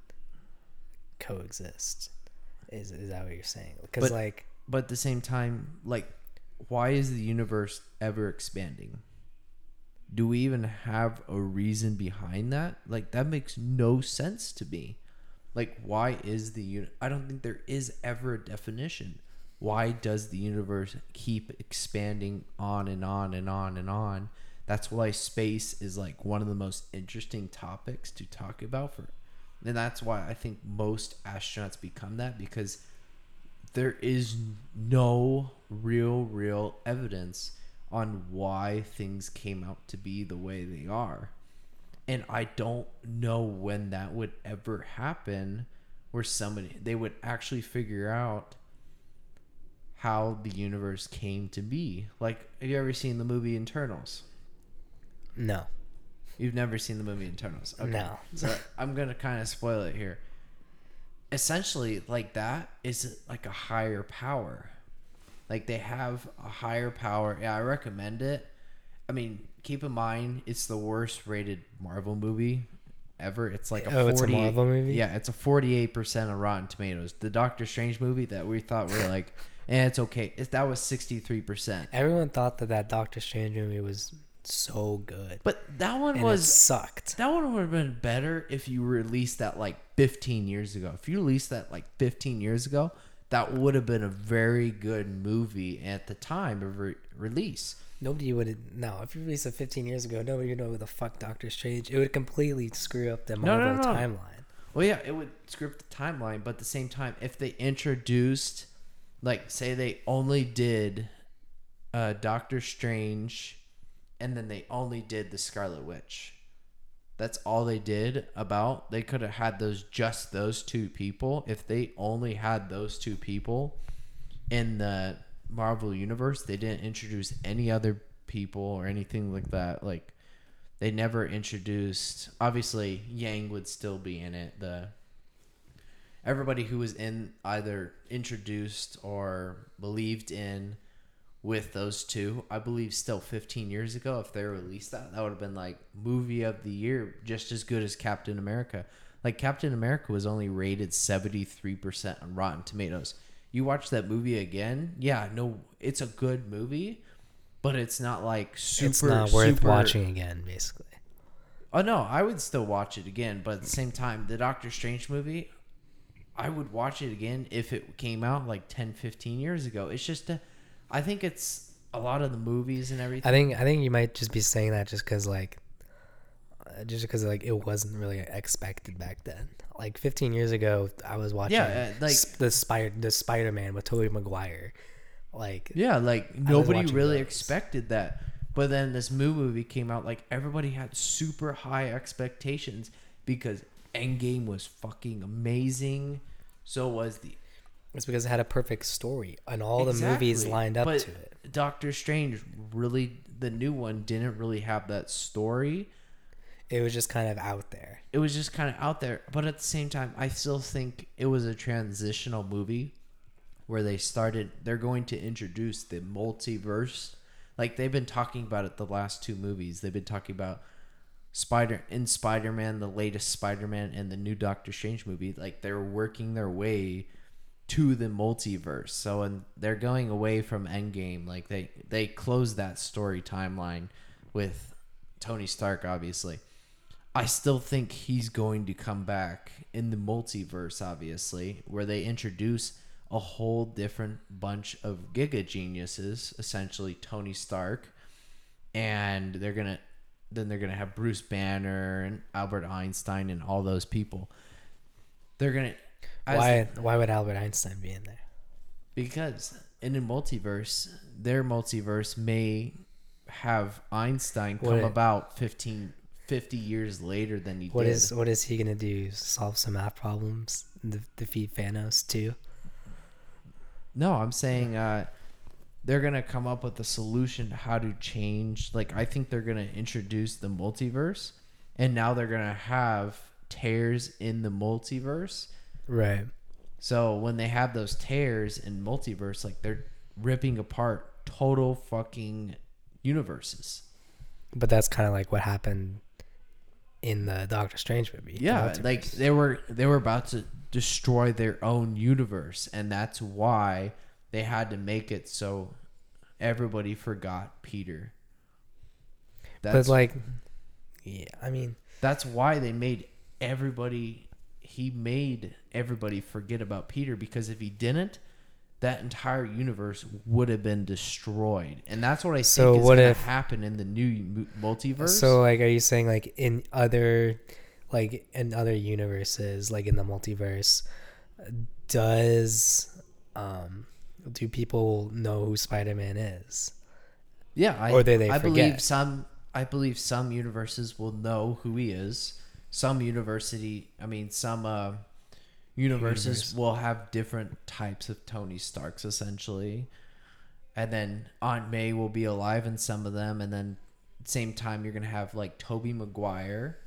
coexist? Is is that what you're saying? Because like, but at the same time, like, why is the universe ever expanding? Do we even have a reason behind that? Like, that makes no sense to me. Like, why is the uni- I don't think there is ever a definition. Why does the universe keep expanding on and on and on and on? That's why space is like one of the most interesting topics to talk about for, and that's why I think most astronauts become that, because there is no real, real evidence on why things came out to be the way they are. And I don't know when that would ever happen, where somebody, they would actually figure out how the universe came to be. Like, have you ever seen the movie Internals? No. You've never seen the movie Internals? Okay. No. So I'm going to kind of spoil it here. Essentially, like, that is like a higher power. Like, they have a higher power. Yeah, I recommend it. I mean, keep in mind, it's the worst rated Marvel movie ever. It's like a oh, forty-eight. It's a Marvel movie? Yeah, it's a forty-eight percent of Rotten Tomatoes. The Doctor Strange movie that we thought we were like, eh, it's okay. It, that was sixty-three percent. Everyone thought that that Doctor Strange movie was so good. But that one and was... it sucked. That one would have been better if you released that like fifteen years ago. If you released that like fifteen years ago, that would have been a very good movie at the time of re- release. Nobody would have... No, if you released it fifteen years ago, nobody would know who the fuck Doctor Strange... It would completely screw up the Marvel no, no, no. timeline. Well, yeah, it would screw up the timeline, but at the same time, if they introduced... Like, say they only did uh, Doctor Strange, and then they only did the Scarlet Witch. That's all they did about... They could have had those just those two people. If they only had those two people in the... Marvel Universe, they didn't introduce any other people or anything like that. Like, they never introduced... Obviously, Yang would still be in it. The everybody who was in either introduced or believed in with those two, I believe still fifteen years ago, if they released that, that would have been like movie of the year, just as good as Captain America. Like, Captain America was only rated seventy-three percent on Rotten Tomatoes. You watch that movie again, yeah, no, it's a good movie, but it's not like super... It's not worth super... watching again, basically. Oh, no, I would still watch it again, but at the same time, the Doctor Strange movie, I would watch it again if it came out like ten, fifteen years ago. It's just, a, I think it's a lot of the movies and everything. I think I think you might just be saying that just because like, just because like it wasn't really expected back then. Like fifteen years ago, I was watching yeah, uh, like the Spider the Spider-Man with Tobey Maguire. Like yeah, like nobody really those. expected that. But then this Mu movie came out. Like everybody had super high expectations because Endgame was fucking amazing. So was the. It's because it had a perfect story and all exactly. the movies lined up but to it. Doctor Strange really, the new one, didn't really have that story. It was just kind of out there. It was just kind of out there. But at the same time, I still think it was a transitional movie where they started... They're going to introduce the multiverse. Like, they've been talking about it the last two movies. They've been talking about Spider in Spider-Man, the latest Spider-Man, and the new Doctor Strange movie. Like, they're working their way to the multiverse. So, and they're going away from Endgame. Like, they, they closed that story timeline with Tony Stark, obviously. I still think he's going to come back in the multiverse, obviously, where they introduce a whole different bunch of giga geniuses, essentially Tony Stark, and they're gonna then they're gonna have Bruce Banner and Albert Einstein and all those people. They're gonna why the, why would Albert Einstein be in there? Because in the multiverse, their multiverse may have Einstein come what? about fifteen. Fifty years later than he what did. What is what is he gonna do? Solve some math problems? De- defeat Thanos too? No, I'm saying uh, they're gonna come up with a solution to how to change. Like I think they're gonna introduce the multiverse, and now they're gonna have tears in the multiverse. Right. So when they have those tears in multiverse, like they're ripping apart total fucking universes. But that's kind of like what happened in the Doctor Strange movie. Yeah, like they were they were about to destroy their own universe, and that's why they had to make it so everybody forgot Peter. That's but like, yeah, I mean, that's why they made everybody. He made everybody forget about Peter because if he didn't, that entire universe would have been destroyed, and that's what I think so is going to happen in the new multiverse. So, like, are you saying like in other, like in other universes, like in the multiverse, does um do people know who Spider-Man is? Yeah, I, or do they? I forget? believe some. I believe some universes will know who he is. Some university. I mean, some. Uh, Universes Universe. will have different types of Tony Starks, essentially. And then Aunt May will be alive in some of them. And then same time, you're going to have, like, Tobey Maguire.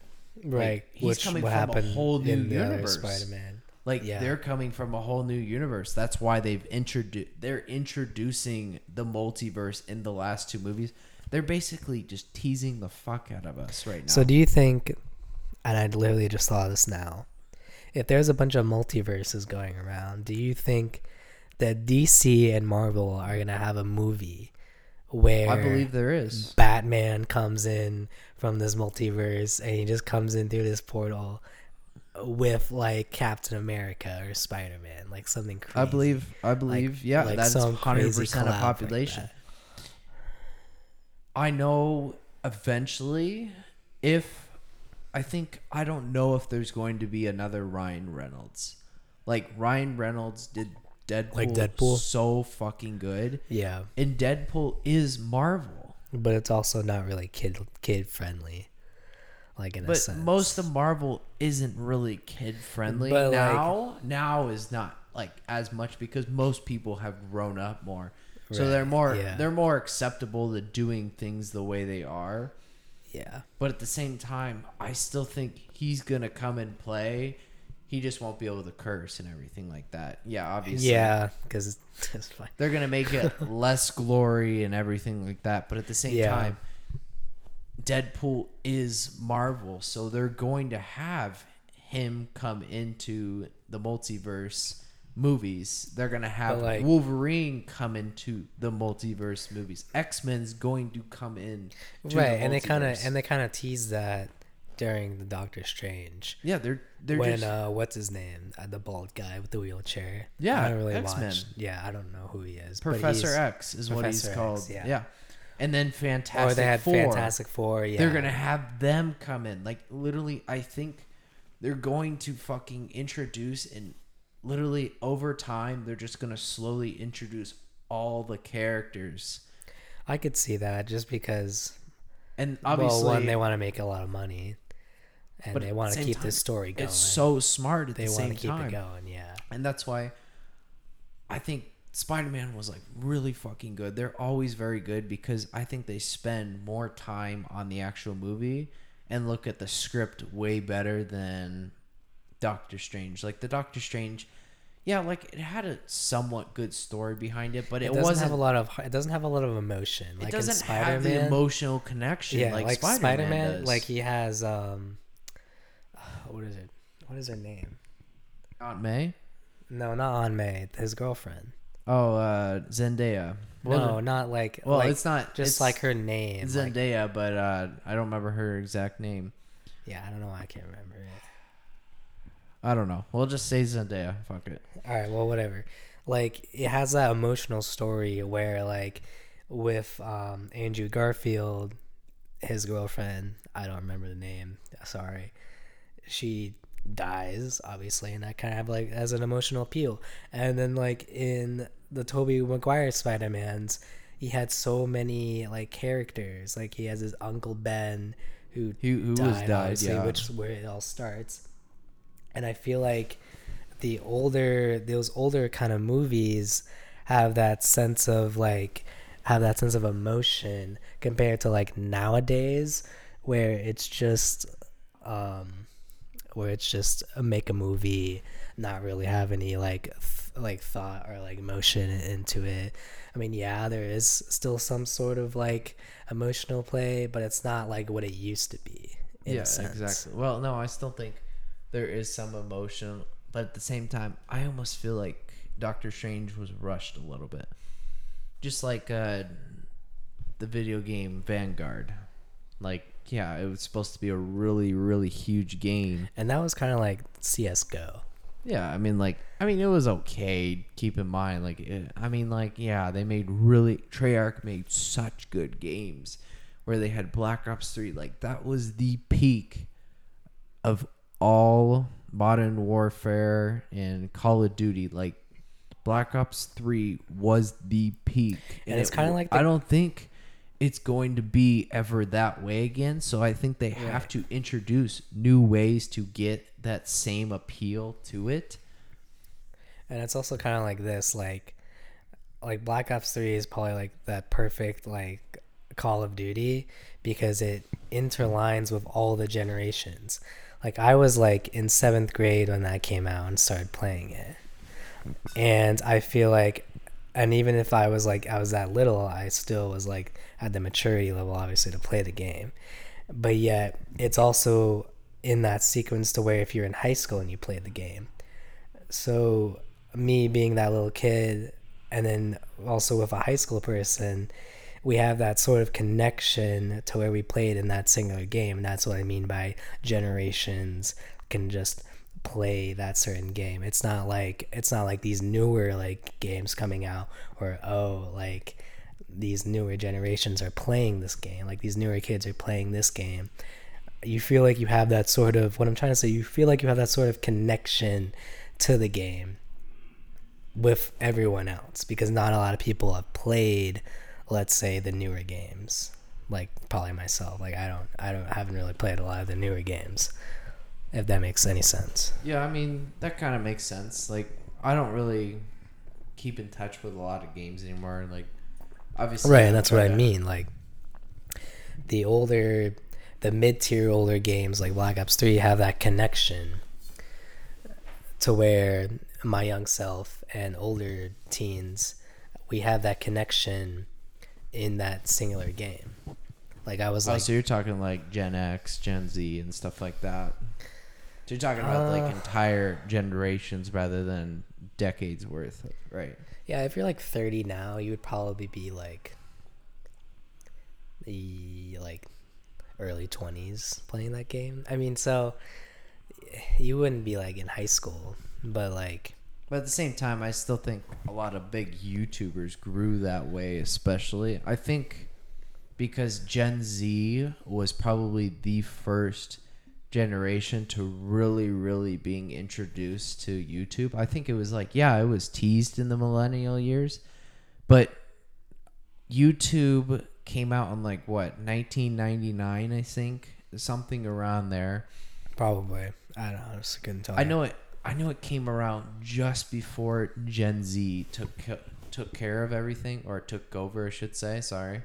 Right. Like, he's Which coming from a whole new universe. Spider-Man. Like, yeah. They're coming from a whole new universe. That's why they've introduced... They're introducing the multiverse in the last two movies. They're basically just teasing the fuck out of us right now. So do you think... and I literally just saw this now. If there's a bunch of multiverses going around, do you think that D C and Marvel are gonna have a movie where I believe there is Batman comes in from this multiverse and he just comes in through this portal with like Captain America or Spider-Man, like something crazy? I believe, I believe, like, yeah, like that's one hundred percent of population. Like I know eventually, if I think I don't know if there's going to be another Ryan Reynolds, like Ryan Reynolds did Deadpool, like Deadpool, so fucking good. Yeah, and Deadpool is Marvel, but it's also not really kid kid friendly. Like in but a sense. Most of Marvel isn't really kid friendly but now. Like, now is not like as much because most people have grown up more, right, so they're more yeah. they're more acceptable to doing things the way they are. Yeah, but at the same time, I still think he's gonna come and play. He just won't be able to curse and everything like that. Yeah, obviously. Yeah, because it's fine. They're gonna make it less glory and everything like that. But at the same yeah. time, Deadpool is Marvel, so they're going to have him come into the multiverse movies. They're going to have like, Wolverine come into the multiverse movies. X-Men's going to come in to right, the and they kind of and they kind of tease that during the Doctor Strange. Yeah, they're they're when just, uh, what's his name? Uh, the bald guy with the wheelchair. Yeah, I don't really X-Men. watch. Yeah, I don't know who he is. Professor X is Professor what he's X, called. Yeah. yeah. And then Fantastic Four. Or they had Four. Fantastic Four, yeah. They're going to have them come in. Like, literally, I think they're going to fucking introduce, and literally, over time, they're just going to slowly introduce all the characters. I could see that, just because... And obviously... Well, one, they want to make a lot of money, and they want to keep this story going. It's so smart at the same time. They want to keep it going, yeah. And that's why I think... Spider-Man was like really fucking good. They're always very good because I think they spend more time on the actual movie and look at the script way better than Doctor Strange. Like the Doctor Strange, yeah, like it had a somewhat good story behind it, but it, it wasn't have a lot of it doesn't have a lot of emotion. Like it doesn't in Spider-Man, have the emotional connection. Yeah, like, like Spider-Man, Spider-Man does. Like he has um, uh, what is it? What is her name? Aunt May? No, not Aunt May. His girlfriend. Oh, uh, Zendaya. What no, not like... Well, like, it's not... Just it's like her name. Zendaya, like, but uh, I don't remember her exact name. Yeah, I don't know why I can't remember it. I don't know. We'll just say Zendaya. Fuck it. All right, well, whatever. Like, it has that emotional story where, like, with um, Andrew Garfield, his girlfriend, I don't remember the name. Sorry. She... dies obviously, and that kind of have like as an emotional appeal. And then like in the Tobey Maguire Spider-Mans, he had so many like characters. Like he has his Uncle Ben who who, who died, was died yeah. which is where it all starts. And I feel like the older those older kind of movies have that sense of like have that sense of emotion compared to like nowadays where it's just um where it's just a make a movie, not really have any like th- like thought or like emotion into it. I mean, yeah, there is still some sort of like emotional play, but it's not like what it used to be. In yeah, a sense. Exactly. Well, no, I still think there is some emotion, but at the same time, I almost feel like Doctor Strange was rushed a little bit, just like uh, the video game Vanguard, like. Yeah, it was supposed to be a really, really huge game. And that was kind of like C S G O. Yeah, I mean, like, I mean, it was okay, keep in mind. Like, it, I mean, like, yeah, they made really, Treyarch made such good games where they had Black Ops three. Like, that was the peak of all Modern Warfare and Call of Duty. Like, Black Ops three was the peak. And, and it's it, kind of like... The- I don't think... it's going to be ever that way again. So I think they have right. to introduce new ways to get that same appeal to it. And it's also kind of like this, like, like Black Ops three is probably like that perfect, like Call of Duty because it interlines with all the generations. Like I was like in seventh grade when that came out and started playing it. And I feel like, and even if I was like, I was that little, I still was like, at the maturity level obviously to play the game, but yet it's also in that sequence to where if you're in high school and you played the game. So me being that little kid, and then also with a high school person, we have that sort of connection to where we played in that singular game. And that's what I mean by generations can just play that certain game. It's not like it's not like these newer like games coming out, or oh, like these newer generations are playing this game, like these newer kids are playing this game. You feel like you have that sort of, what I'm trying to say, you feel like you have that sort of connection to the game with everyone else, because not a lot of people have played, let's say, the newer games, like probably myself. Like I don't I don't I haven't really played a lot of the newer games, if that makes any sense. Yeah, I mean, that kind of makes sense. Like, I don't really keep in touch with a lot of games anymore, and like obviously right, and that's what I mean. Like the older, the mid-tier older games like Black Ops three have that connection to where my young self and older teens, we have that connection in that singular game. Like I was oh, like, so you're talking like Gen X, Gen Z, and stuff like that. So you're talking about uh, like entire generations rather than decades worth, right? Yeah, if you're like thirty now, you would probably be like the like early twenties playing that game. I mean, so you wouldn't be like in high school, but like. But at the same time, I still think a lot of big YouTubers grew that way, especially. I think because Gen Z was probably the first generation to really, really being introduced to YouTube. I think it was like, yeah, it was teased in the millennial years, but YouTube came out in like what, nineteen ninety-nine, I think, something around there. Probably. I don't know. I couldn't tell. I know it. I know it came around just before Gen Z took took care of everything, or took over, I should say. Sorry.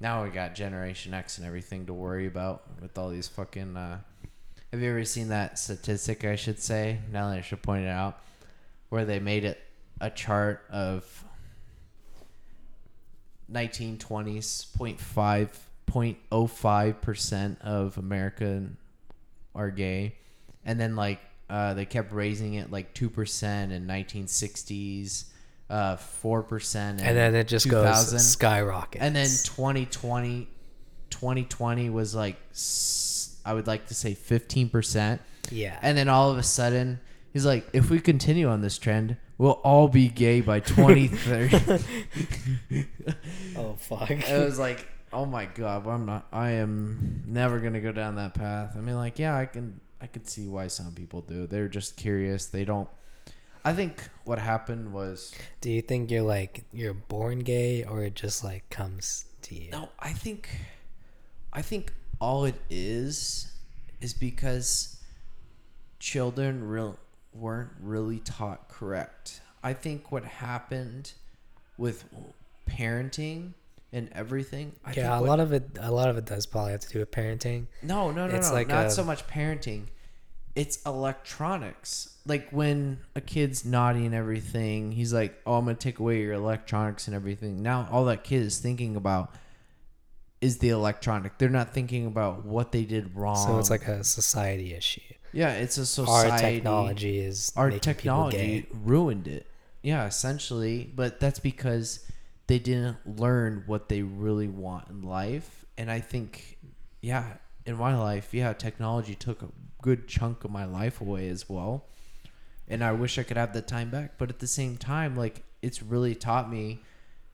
Now we got Generation X and everything to worry about with all these fucking. Uh, have you ever seen that statistic? I should say, now that I should point it out, where they made it a chart of nineteen twenties, zero point five percent of American are gay, and then like uh, they kept raising it like two percent in nineteen sixties. Uh, four percent, and then it just goes skyrocket. And then twenty twenty was like, I would like to say fifteen percent. Yeah. And then all of a sudden, he's like, if we continue on this trend, we'll all be gay by twenty thirty. Oh, fuck. It was like, oh my God, I'm not, I am never going to go down that path. I mean, like, yeah, I can, I can see why some people do. They're just curious. They don't. I think what happened was... Do you think you're like, you're born gay, or it just like comes to you? No, I think, I think all it is, is because children real, weren't really taught correct. I think what happened with parenting and everything... I yeah, think a what, lot of it, a lot of it does probably have to do with parenting. No, no, no, it's no, like not a, so much parenting. It's electronics. Like when a kid's naughty and everything, he's like, oh, I'm going to take away your electronics and everything. Now all that kid is thinking about is the electronic. They're not thinking about what they did wrong. So it's like a society issue. Yeah, it's a society. Our technology is Our technology ruined it. Yeah, essentially. But that's because they didn't learn what they really want in life. And I think, yeah, in my life, yeah, technology took a good chunk of my life away as well. And I wish I could have that time back. But at the same time, like, it's really taught me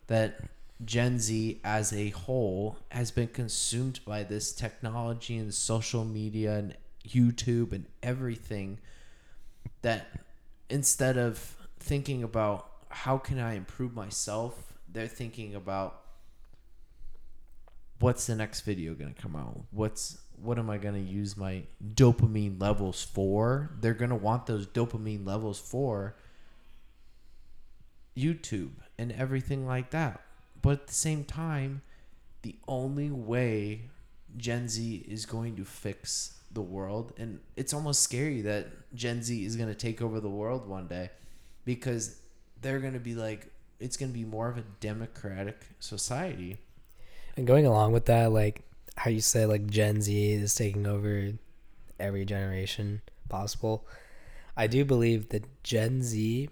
that Gen Z as a whole has been consumed by this technology and social media and YouTube and everything, that instead of thinking about how can I improve myself, they're thinking about what's the next video going to come out? What's... What am I going to use my dopamine levels for? They're going to want those dopamine levels for YouTube and everything like that. But at the same time, the only way Gen Z is going to fix the world, and it's almost scary that Gen Z is going to take over the world one day, because they're going to be like, it's going to be more of a democratic society. And going along with that, like, how you say like Gen Z is taking over every generation possible. I do believe that Gen Z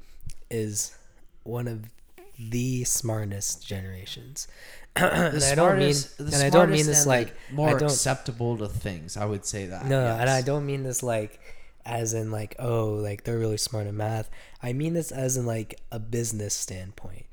is one of the smartest generations. The and smartest, I don't mean, the and I don't mean this like more I don't, acceptable to things. I would say that. No, yes. And I don't mean this like as in like, oh, like they're really smart in math. I mean this as in like a business standpoint.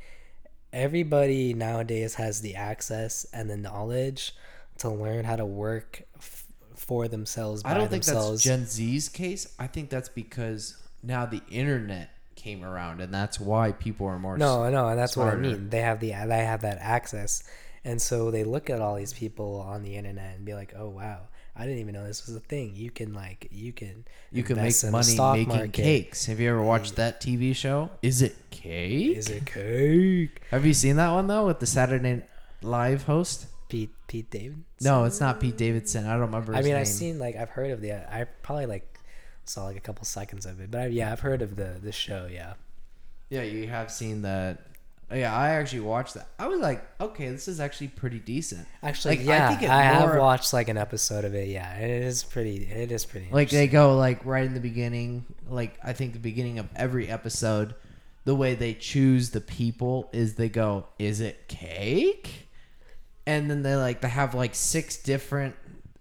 Everybody nowadays has the access and the knowledge to learn how to work f- for themselves. By I don't themselves. think that's Gen Z's case. I think that's because now the internet came around, and that's why people are more. No, no, and that's smarter. What I mean. They have the they have that access, and so they look at all these people on the internet and be like, "Oh wow, I didn't even know this was a thing." You can like you can you can make money making market. Cakes. Have you ever watched that T V show? Is it cake? Is it cake? Have you seen that one though with the Saturday Night Live host? Pete Pete Davidson? No, it's not Pete Davidson. I don't remember his name. I mean, name. I've seen, like, I've heard of the, I probably, like, saw, like, a couple seconds of it. But, I, yeah, I've heard of the, the show, yeah. Yeah, you have seen that. Yeah, I actually watched that. I was like, okay, this is actually pretty decent. Actually, like, yeah, I, think it I more, have watched, like, an episode of it, yeah. And it is pretty, it is pretty Like, they go, like, right in the beginning, like, I think the beginning of every episode, the way they choose the people is they go, is it cake? And then they like they have like six different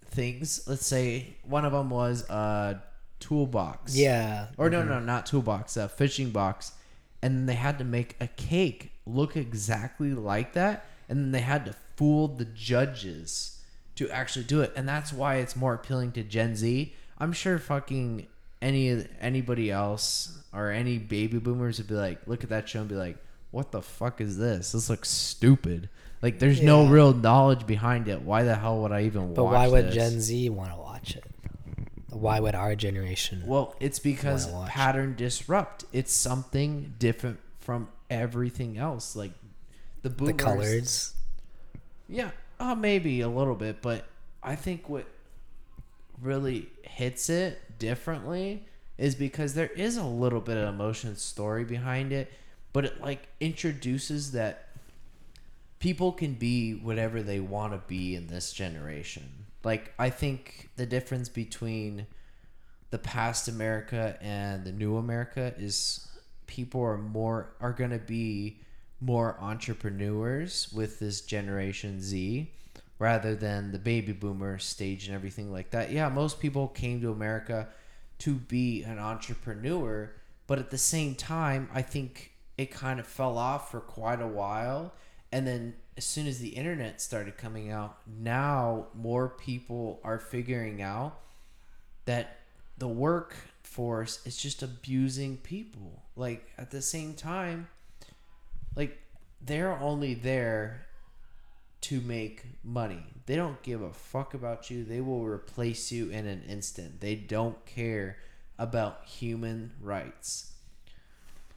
things. Let's say one of them was a toolbox. Yeah. Or mm-hmm. no, no, not toolbox, a fishing box. And then they had to make a cake look exactly like that. And then they had to fool the judges to actually do it. And that's why it's more appealing to Gen Z. I'm sure fucking any anybody else or any baby boomers would be like, look at that show and be like, what the fuck is this? This looks stupid. Like, there's yeah. no real knowledge behind it. Why the hell would I even but watch this? But why would this? Gen Z want to watch it? Why would our generation? Well, it's because pattern it? disrupt. It's something different from everything else. Like, the boomers. The colors. Yeah, uh, maybe a little bit. But I think what really hits it differently is because there is a little bit of emotion story behind it. But it, like, introduces that people can be whatever they want to be in this generation. Like, I think the difference between the past America and the new America is people are more are going to be more entrepreneurs with this Generation Z rather than the baby boomer stage and everything like that. Yeah, most people came to America to be an entrepreneur, but at the same time, I think it kind of fell off for quite a while. And then as soon as the internet started coming out, now more people are figuring out that the workforce is just abusing people. Like, at the same time, like, they're only there to make money. They don't give a fuck about you. They will replace you in an instant. They don't care about human rights.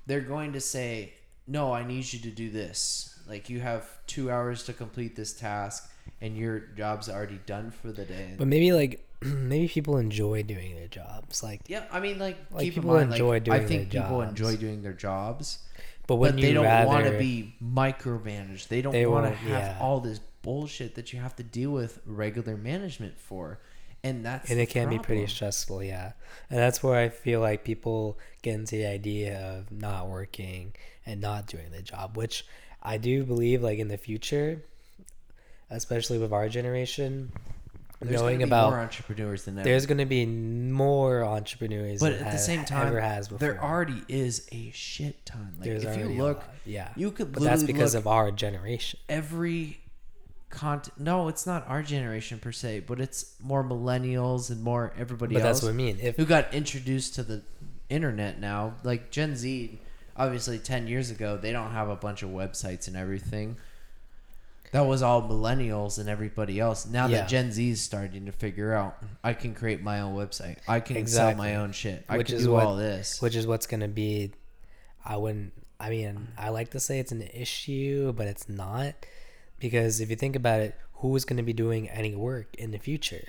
They're going to say, no, I need you to do this. Like, you have two hours to complete this task, and your job's already done for the day. But maybe, like, maybe people enjoy doing their jobs. Like, yeah, I mean, like, like keep people in mind, enjoy like, doing I think their people jobs. enjoy doing their jobs. But, but they don't want to be micromanaged. They don't want to have yeah. all this bullshit that you have to deal with regular management for. And that's and it can problem. be pretty stressful, yeah. And that's where I feel like people get into the idea of not working and not doing the job, which I do believe, like, in the future, especially with our generation, there's knowing gonna be about more entrepreneurs than ever. There's going to be more entrepreneurs, but than at the same time, ever has before. There already is a shit ton. Like, there's if you look, yeah, you could. But that's because look of our generation. Every content. No, it's not our generation per se, but it's more millennials and more everybody but else. That's what I mean. If, who got introduced to the internet now, like Gen Z. Obviously, ten years ago, they don't have a bunch of websites and everything. That was all millennials and everybody else. Now yeah. that Gen Z is starting to figure out, I can create my own website. I can exactly. sell my own shit. I which can do what, all this. Which is what's going to be, I wouldn't, I mean, I like to say it's an issue, but it's not. Because if you think about it, who is going to be doing any work in the future?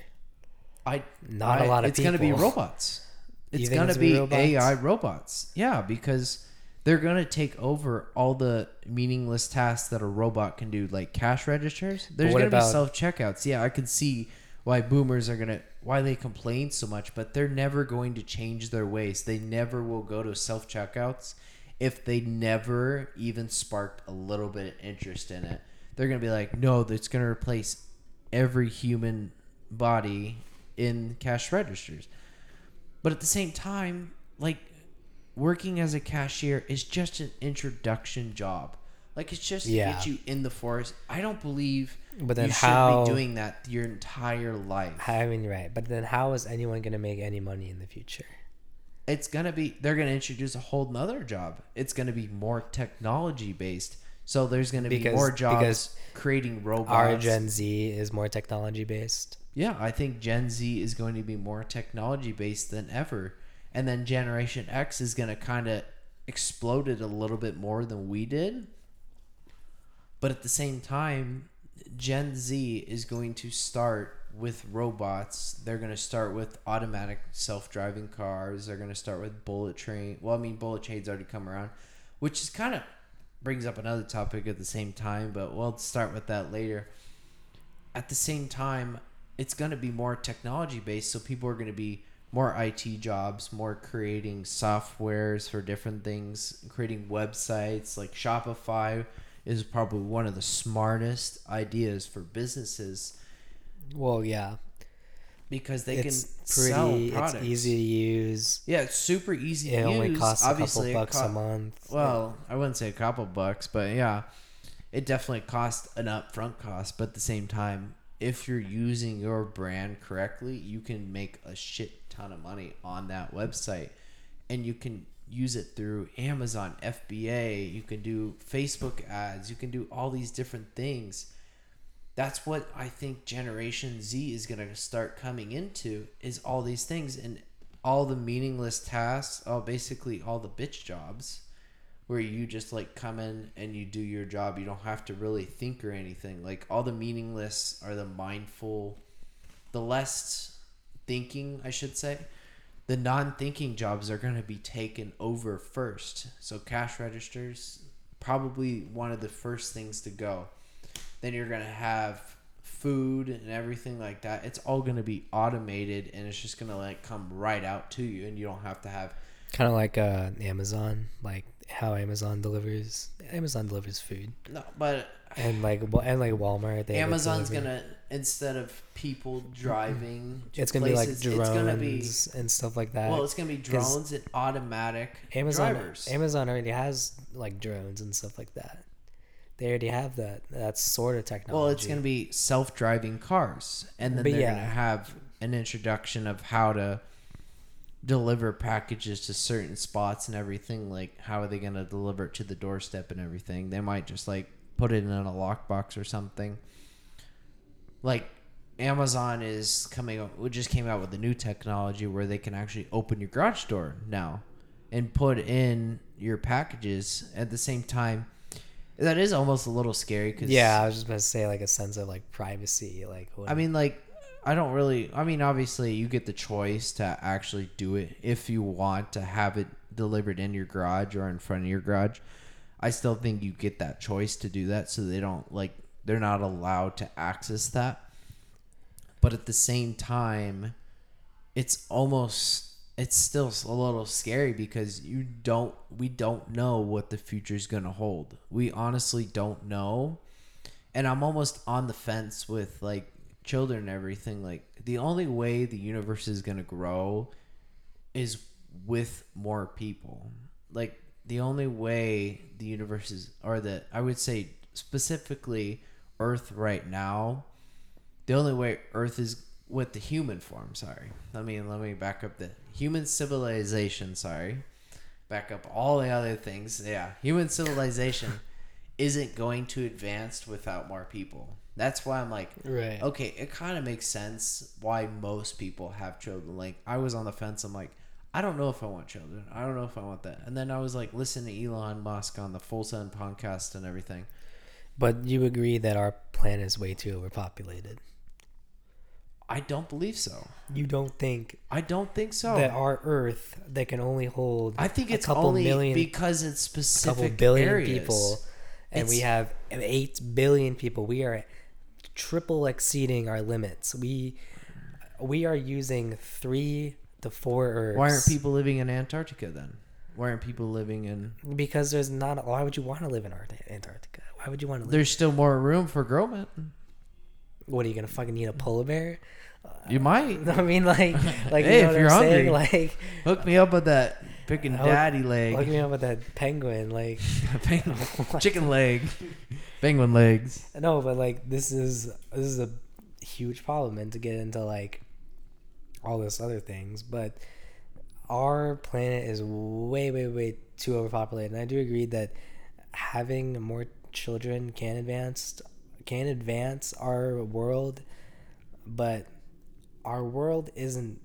I Not I, a lot of it's people. It's going to be robots. It's going to be, be robots? A I robots. Yeah, because they're going to take over all the meaningless tasks that a robot can do, like cash registers. There's going to be self-checkouts. Yeah, I could see why boomers are going to, why they complain so much, but they're never going to change their ways. They never will go to self-checkouts if they never even sparked a little bit of interest in it. They're going to be like, no, that's going to replace every human body in cash registers. But at the same time, like, working as a cashier is just an introduction job. Like, it's just yeah. to get you in the forest. I don't believe but then you should how, be doing that your entire life. I mean, right. But then how is anyone going to make any money in the future? It's going to be... They're going to introduce a whole nother job. It's going to be more technology-based. So there's going to be more jobs creating robots. Our Gen Z is more technology-based. Yeah, I think Gen Z is going to be more technology-based than ever. And then Generation X is going to kind of explode it a little bit more than we did. But at the same time, Gen Z is going to start with robots. They're going to start with automatic self-driving cars. They're going to start with bullet train. Well, I mean, bullet trains already come around, which is kind of brings up another topic at the same time, but we'll start with that later. At the same time, it's going to be more technology-based, so people are going to be more I T jobs, more creating softwares for different things, creating websites like Shopify is probably one of the smartest ideas for businesses. Well, yeah. Because they it's can pretty, sell products. It's easy to use. Yeah, it's super easy it to use. It only costs Obviously, a couple bucks co- a month. Well, yeah. I wouldn't say a couple bucks, but yeah. It definitely costs an upfront cost, but at the same time, if you're using your brand correctly, you can make a shit ton of money on that website. And you can use it through Amazon, F B A, you can do Facebook ads, you can do all these different things. That's what I think Generation Z is going to start coming into, is all these things and all the meaningless tasks, all basically all the bitch jobs where you just like come in and you do your job. You don't have to really think or anything. Like all the meaningless are the mindful, the less thinking, I should say. The non-thinking jobs are going to be taken over first. So cash registers, probably one of the first things to go. Then you're going to have food and everything like that. It's all going to be automated, and it's just going to like come right out to you, and you don't have to have... Kind of like uh, Amazon, like how Amazon delivers. Amazon delivers food. No, but... And like and like Walmart. They Amazon's going to, instead of people driving to it's going to be like drones gonna be, and stuff like that. Well, it's going to be drones and automatic Amazon, drivers. Amazon already has like drones and stuff like that. They already have that. That's sort of technology. Well, it's going to be self-driving cars. And then but they're yeah. going to have an introduction of how to deliver packages to certain spots and everything. Like, how are they going to deliver it to the doorstep and everything? They might just, like, put it in a lockbox or something. Like, Amazon is coming up, just came out with a new technology where they can actually open your garage door now and put in your packages at the same time. That is almost a little scary. Cause, yeah, I was just going to say, like, a sense of, like, privacy. Like, what? I mean, like, I don't really... I mean, obviously, you get the choice to actually do it if you want to have it delivered in your garage or in front of your garage. I still think you get that choice to do that, so they don't, like... They're not allowed to access that. But at the same time, it's almost... It's still a little scary because you don't, we don't know what the future is going to hold. We honestly don't know. And I'm almost on the fence with like children and everything. Like the only way the universe is going to grow is with more people. Like the only way the universe is, or the, I would say specifically Earth right now, the only way Earth is with the human form, sorry. Let me let me back up the human civilization, sorry. Back up all the other things. Yeah, human civilization isn't going to advance without more people. That's why I'm like, right. Okay, it kind of makes sense why most people have children. Like, I was on the fence. I'm like, I don't know if I want children. I don't know if I want that. And then I was like, listen to Elon Musk on the Full Sun podcast and everything. But you agree that our planet is way too overpopulated. I don't believe so. You don't think? I don't think so. That our Earth that can only hold. I think it's a couple only million, because it's specific a couple billion areas. People, and it's, we have eight billion people. We are triple exceeding our limits. We we are using three to four herbs. Why aren't people living in Antarctica then? Why aren't people living in... Because there's not... Why would you want to live in Antarctica? Why would you want to live There's in... still more room for growment. What, are you going to fucking need a polar bear? You might. I mean, like... like hey, you know if you're I'm hungry, saying? Like, hook me up with that picking hook, daddy leg. Hook me up with that penguin, like... penguin, chicken leg. Penguin legs. No, but, like, this is this is a huge problem, and to get into, like, all those other things, but... Our planet is way, way, way too overpopulated, and I do agree that having more children can advance can advance our world, but our world isn't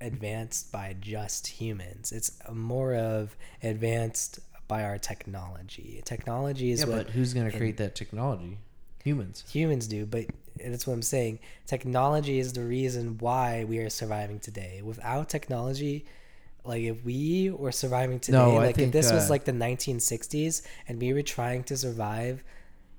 advanced by just humans. It's more of advanced by our technology. Technology is yeah, what. But who's going to create that technology? Humans. Humans do, but. That's what I'm saying. Technology is the reason why we are surviving today. Without technology, like if we were surviving today, no, like I think, if this uh, was like the nineteen sixties and we were trying to survive,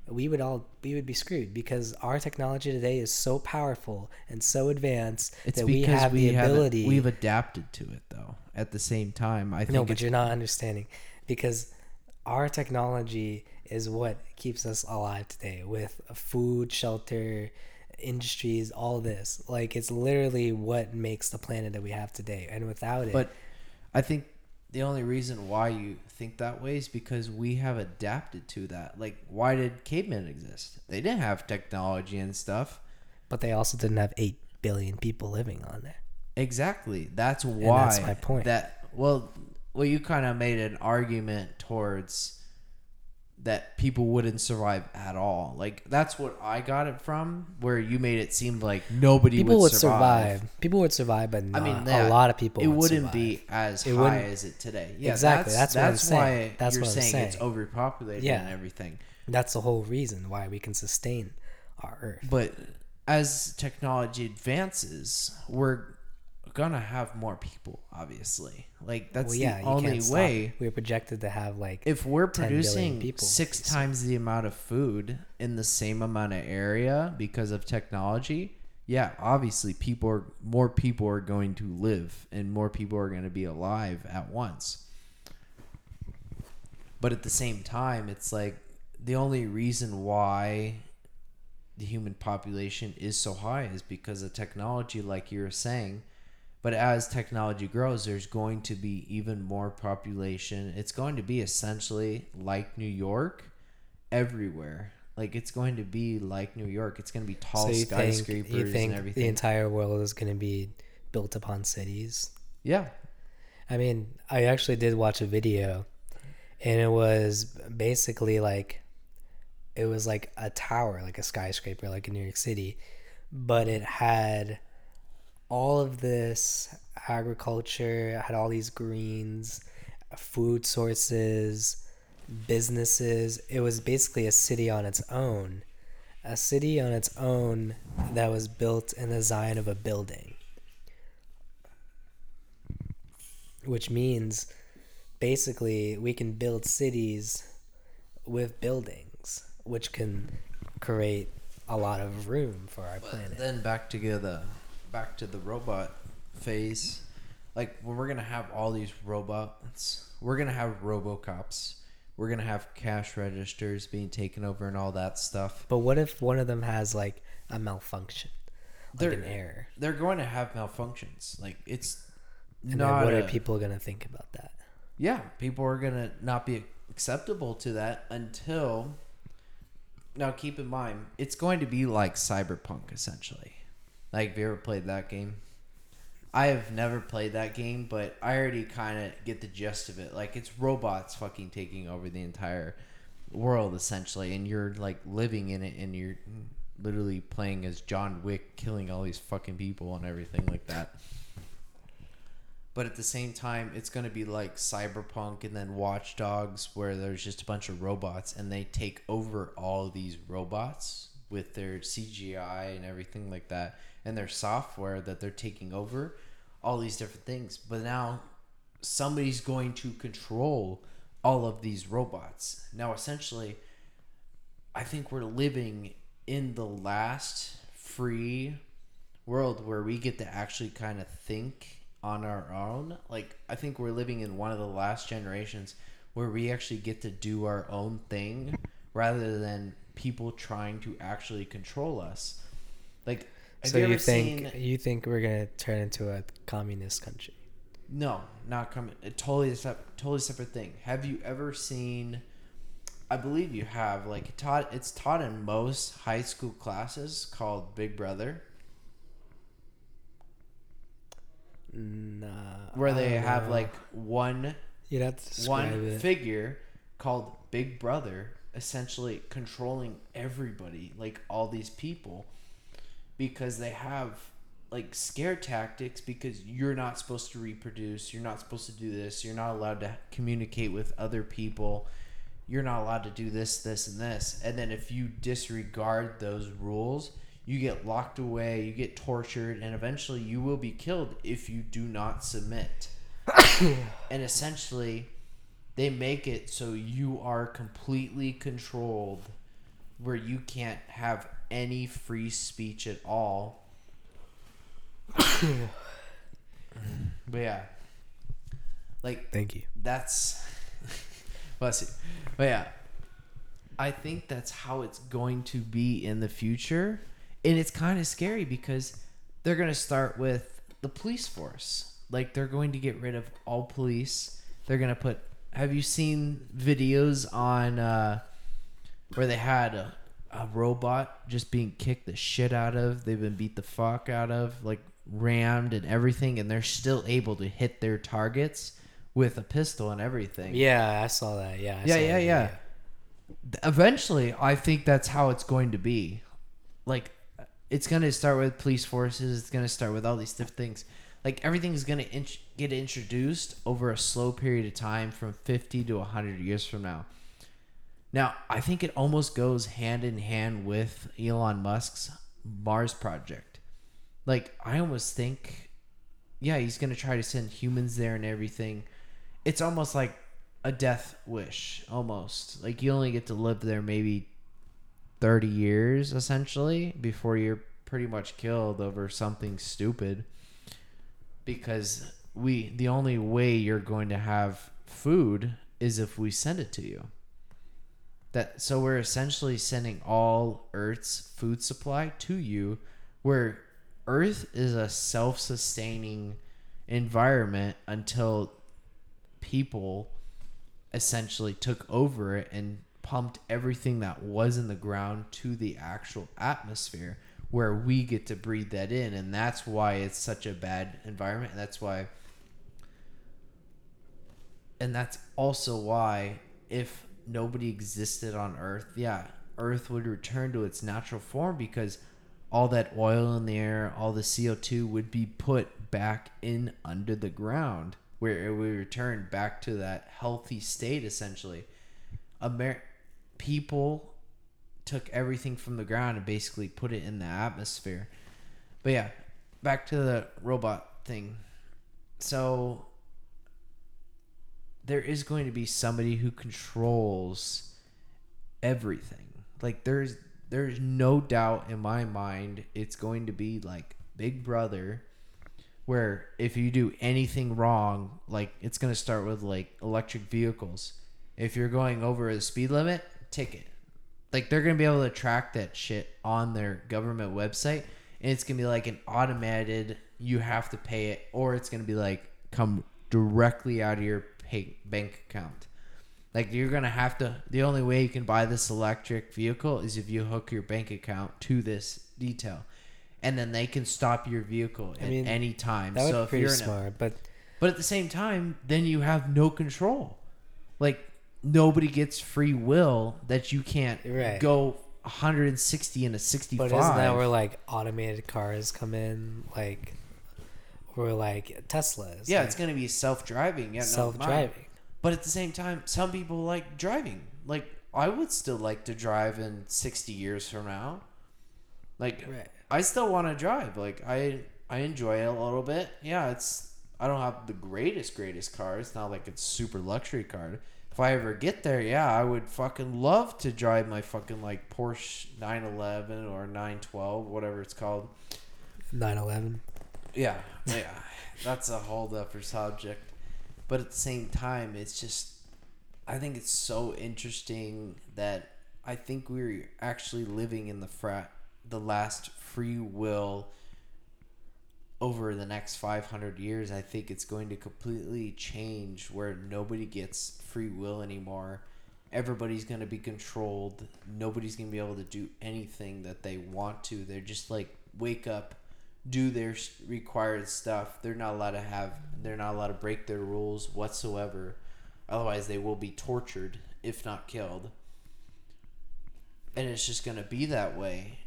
we would all we would be screwed because our technology today is so powerful and so advanced that we have we the ability. We've adapted to it though. At the same time, I think no, but you're not understanding because our technology is what keeps us alive today with food, shelter, industries, all this. Like, it's literally what makes the planet that we have today. And without it... But I think the only reason why you think that way is because we have adapted to that. Like, why did cavemen exist? They didn't have technology and stuff. But they also didn't have eight billion people living on there. Exactly. That's why... And that's my point. That, well, well, you kind of made an argument towards... that people wouldn't survive at all. Like, that's what I got it from, where you made it seem like nobody people would, would survive. survive. People would survive, but not I mean, that, a lot of people it would wouldn't survive. be as it high as it today. Yeah, exactly. That's, that's, that's what I'm why saying. That's you're what I'm saying, saying it's overpopulated yeah. and everything. That's the whole reason why we can sustain our Earth. But as technology advances, we're gonna have more people, obviously. Like that's well, yeah, the only way. We're projected to have like if we're producing people, six so. times the amount of food in the same amount of area because of technology. Yeah, obviously, people are more people are going to live and more people are going to be alive at once. But at the same time, it's like the only reason why the human population is so high is because of technology, like you were saying. But as technology grows, there's going to be even more population. It's going to be essentially like New York everywhere. Like, it's going to be like New York. It's going to be tall so you skyscrapers think, you think and everything. The entire world is going to be built upon cities. Yeah. I mean, I actually did watch a video, and it was basically like, it was like a tower, like a skyscraper, like in New York City. But it had... all of this agriculture, had all these greens, food sources, businesses. It was basically a city on its own. A city on its own that was built in the design of a building. Which means, basically, we can build cities with buildings, which can create a lot of room for our planet. But then back together... back to the robot phase, like well, we're gonna have all these robots, we're gonna have RoboCops, we're gonna have cash registers being taken over and all that stuff. But what if one of them has like a malfunction, like they're, an error? They're going to have malfunctions. Like it's and not. What a, are people gonna think about that? Yeah, people are gonna not be acceptable to that until. Now, keep in mind, it's going to be like Cyberpunk essentially. Like, have you ever played that game? I have never played that game, but I already kind of get the gist of it. Like, it's robots fucking taking over the entire world, essentially. And you're, like, living in it, and you're literally playing as John Wick, killing all these fucking people and everything like that. But at the same time, it's going to be like Cyberpunk and then Watch Dogs, where there's just a bunch of robots, and they take over all these robots with their C G I and everything like that. And their software that they're taking over, all these different things. But now somebody's going to control all of these robots. Now, essentially, I think we're living in the last free world where we get to actually kind of think on our own. Like, I think we're living in one of the last generations where we actually get to do our own thing rather than people trying to actually control us. Like, have so you, you ever think seen... you think we're gonna turn into a communist country? No, not coming. Totally, totally separate thing. Have you ever seen? I believe you have. Like taught, it's taught in most high school classes called Big Brother. Nah. Where they have know. like one, you'd have to one it. figure called Big Brother, essentially controlling everybody, like all these people, because they have like scare tactics, because you're not supposed to reproduce, you're not supposed to do this, you're not allowed to communicate with other people, you're not allowed to do this, this, and this. And then if you disregard those rules, you get locked away, you get tortured, and eventually you will be killed if you do not submit. And essentially, they make it so you are completely controlled, where you can't have any free speech at all. But yeah, like, thank you. That's bless you. But yeah, I think that's how it's going to be in the future, and it's kind of scary because they're going to start with the police force. Like, they're going to get rid of all police. They're going to put. Have you seen videos on uh, where they had a, a robot just being kicked the shit out of? They've been beat the fuck out of, like, rammed and everything, and they're still able to hit their targets with a pistol and everything. Yeah, I saw that. Yeah, I yeah, saw yeah, that. yeah. Eventually, I think that's how it's going to be. Like, it's going to start with police forces. It's going to start with all these different things. Like, everything's going to int- get introduced over a slow period of time from fifty to one hundred years from now. Now, I think it almost goes hand in hand with Elon Musk's Mars project. Like, I almost think, yeah, he's going to try to send humans there and everything. It's almost like a death wish, almost. Like, you only get to live there maybe thirty years, essentially, before you're pretty much killed over something stupid. Because we, the only way you're going to have food is if we send it to you. That so we're essentially sending all Earth's food supply to you, where Earth is a self-sustaining environment until people essentially took over it and pumped everything that was in the ground to the actual atmosphere, where we get to breathe that in. And that's why it's such a bad environment. And that's why, and that's also why, if nobody existed on Earth, yeah, Earth would return to its natural form, because all that oil in the air, all the C O two would be put back in under the ground, where it would return back to that healthy state, essentially. Amer- people took everything from the ground and basically put it in the atmosphere. But yeah, back to the robot thing. So there is going to be somebody who controls everything. Like, there's there's no doubt in my mind it's going to be like Big Brother, where if you do anything wrong, like, it's going to start with like electric vehicles. If you're going over the speed limit, ticket. Like, they're going to be able to track that shit on their government website, and it's going to be like an automated, you have to pay it, or it's going to be like, come directly out of your pay- bank account. Like, you're going to have to, the only way you can buy this electric vehicle is if you hook your bank account to this detail, and then they can stop your vehicle at I mean, any time. That would so be pretty if you're smart, a, but... But at the same time, then you have no control. Like, nobody gets free will that you can't right. go one hundred sixty in a sixty-five. But isn't that where, like, automated cars come in? Like, or like Teslas. Yeah, like, it's going to be self-driving. Yeah, self-driving. But at the same time, some people like driving. Like, I would still like to drive in sixty years from now. Like, right. I still want to drive. Like, I I enjoy it a little bit. Yeah, it's, I don't have the greatest, greatest car. It's not like it's super luxury car. If I ever get there, yeah, I would fucking love to drive my fucking, like, Porsche nine eleven or nine twelve, whatever it's called. nine eleven. Yeah, yeah. That's a whole different subject. But at the same time, it's just, I think it's so interesting that I think we're actually living in the frat, the last free will over the next five hundred years. I think it's going to completely change where nobody gets free will anymore. Everybody's going to be controlled. Nobody's going to be able to do anything that they want to. They're just like, wake up, do their required stuff. They're not allowed to have, they're not allowed to break their rules whatsoever. Otherwise, they will be tortured, if not killed. And it's just going to be that way.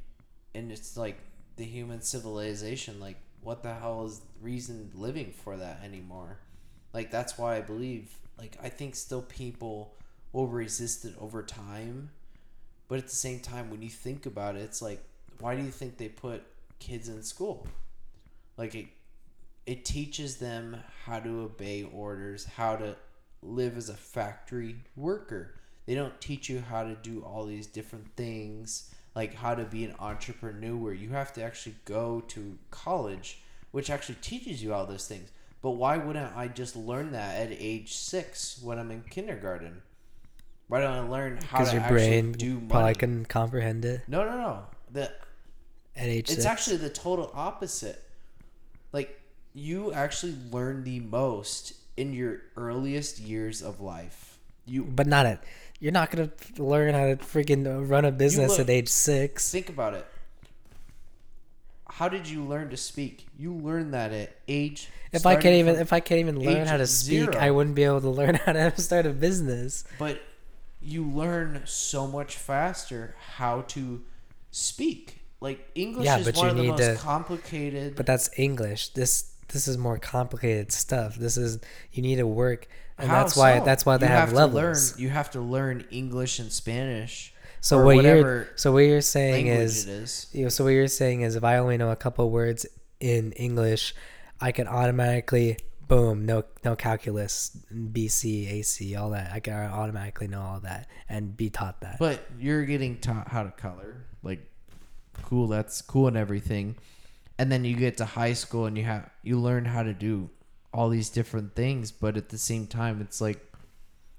And it's like the human civilization, like, what the hell is reason living for that anymore? Like, that's why I believe, like, I think still people will resist it over time. But at the same time, when you think about it, it's like, why do you think they put kids in school? Like, it, it teaches them how to obey orders, how to live as a factory worker. They don't teach you how to do all these different things, like how to be an entrepreneur. You have to actually go to college, which actually teaches you all those things. But why wouldn't I just learn that at age six when I'm in kindergarten? Why don't I learn how to actually do money? Because your brain probably can comprehend it. No, no, no. The, at age six. It's actually the total opposite. Like, you actually learn the most in your earliest years of life. You, but not at... You're not going to learn how to freaking run a business look, at age six. Think about it. How did you learn to speak? You learned that at age... If I can't even if I can't even learn how to speak, zero. I wouldn't be able to learn how to start a business. But you learn so much faster how to speak. Like, English yeah, is one of the most to, complicated... But that's English. This this is more complicated stuff. This is... You need to work... And How that's why so? that's why they you have, have levels. To learn, you have to learn English and Spanish. So what you're so what you're saying is, is. You know, so what you're saying is, if I only know a couple words in English, I can automatically boom no no calculus, B C, A C, all that. I can automatically know all that and be taught that. But you're getting taught how to color, like, cool. That's cool and everything, and then you get to high school and you have you learn how to do all these different things, but at the same time, it's like,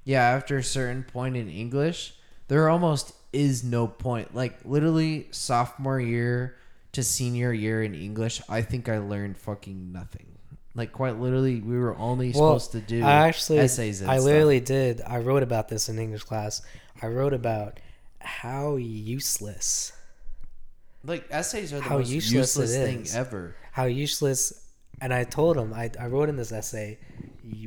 yeah, after a certain point in English, there almost is no point. Like, literally, sophomore year to senior year in English, I think I learned fucking nothing. Like, quite literally, we were only well, supposed to do I actually, essays and I stuff. literally did. I wrote about this in English class. I wrote about how useless. Like, essays are the most useless, useless thing ever. How useless. And I told him, I, I wrote in this essay,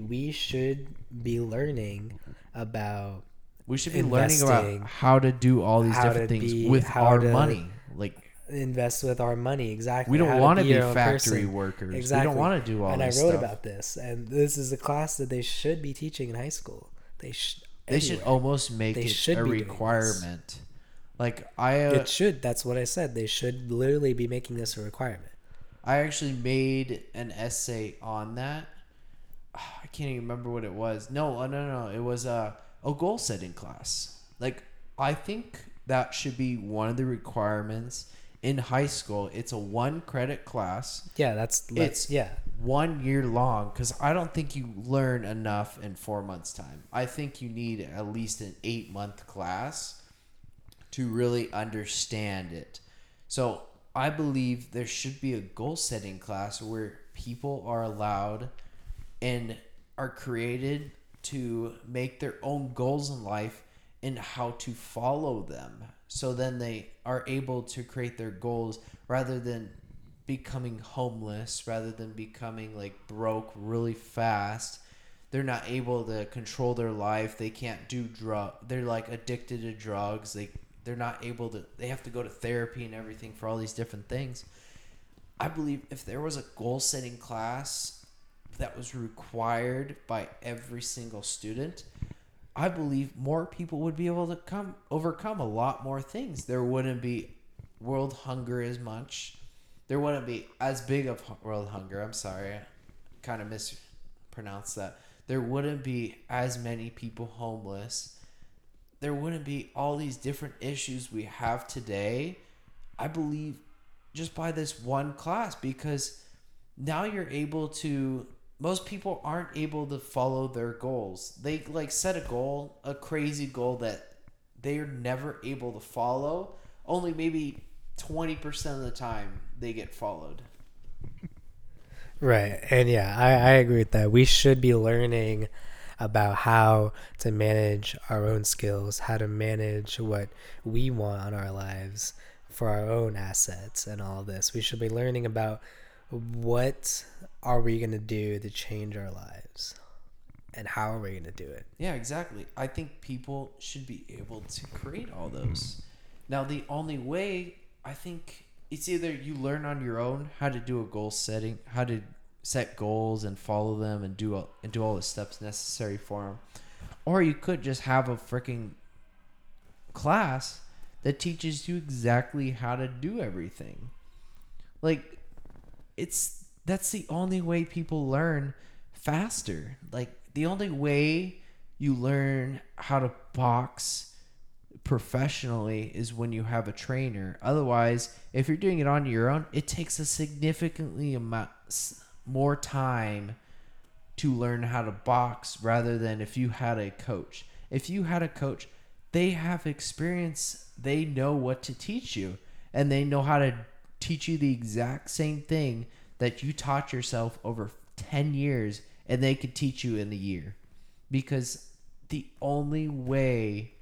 we should be learning about We should be learning about how to do all these different things be, with our money. Like, invest with our money, exactly. We don't want to be, be factory person. workers. Exactly. We don't want to do all and this stuff. And I wrote stuff. about this. And this is a class that they should be teaching in high school. They, sh- they should almost make they it a requirement. Like I, uh, It should. That's what I said. They should literally be making this a requirement. I actually made an essay on that. I can't even remember what it was. No, no, no. It was a, a goal setting class. Like, I think that should be one of the requirements in high school. It's a one credit class. Yeah, that's it's yeah. one year long, because I don't think you learn enough in four months' time. I think you need at least an eight month class to really understand it. So I believe there should be a goal-setting class where people are allowed and are created to make their own goals in life and how to follow them. So then they are able to create their goals rather than becoming homeless, rather than becoming like broke really fast. They're not able to control their life. They can't do drug. They're like addicted to drugs. They They're not able to, they have to go to therapy and everything for all these different things. I believe if there was a goal setting class that was required by every single student, I believe more people would be able to come overcome a lot more things. There wouldn't be world hunger as much. There wouldn't be as big of world hunger. I'm sorry. I kind of mispronounced that. There wouldn't be as many people homeless. There wouldn't be all these different issues we have today. I believe just by this one class, because now you're able to, most people aren't able to follow their goals. They like set a goal, a crazy goal that they're never able to follow. Only maybe twenty percent of the time they get followed. Right. And yeah, I, I agree with that. We should be learning about how to manage our own skills, how to manage what we want on our lives for our own assets and all this. We should be learning about what are we going to do to change our lives and how are we going to do it? Yeah, exactly. I think people should be able to create all those. Now, the only way, I think, it's either you learn on your own how to do a goal setting, how to set goals and follow them and do all, and do all the steps necessary for them. Or you could just have a freaking class that teaches you exactly how to do everything. Like, it's that's the only way people learn faster. Like, the only way you learn how to box professionally is when you have a trainer. Otherwise, if you're doing it on your own, it takes a significantly amount more time to learn how to box rather than if you had a coach. If you had a coach, they have experience, they know what to teach you, and they know how to teach you the exact same thing that you taught yourself over ten years, and they could teach you in a year. Because the only way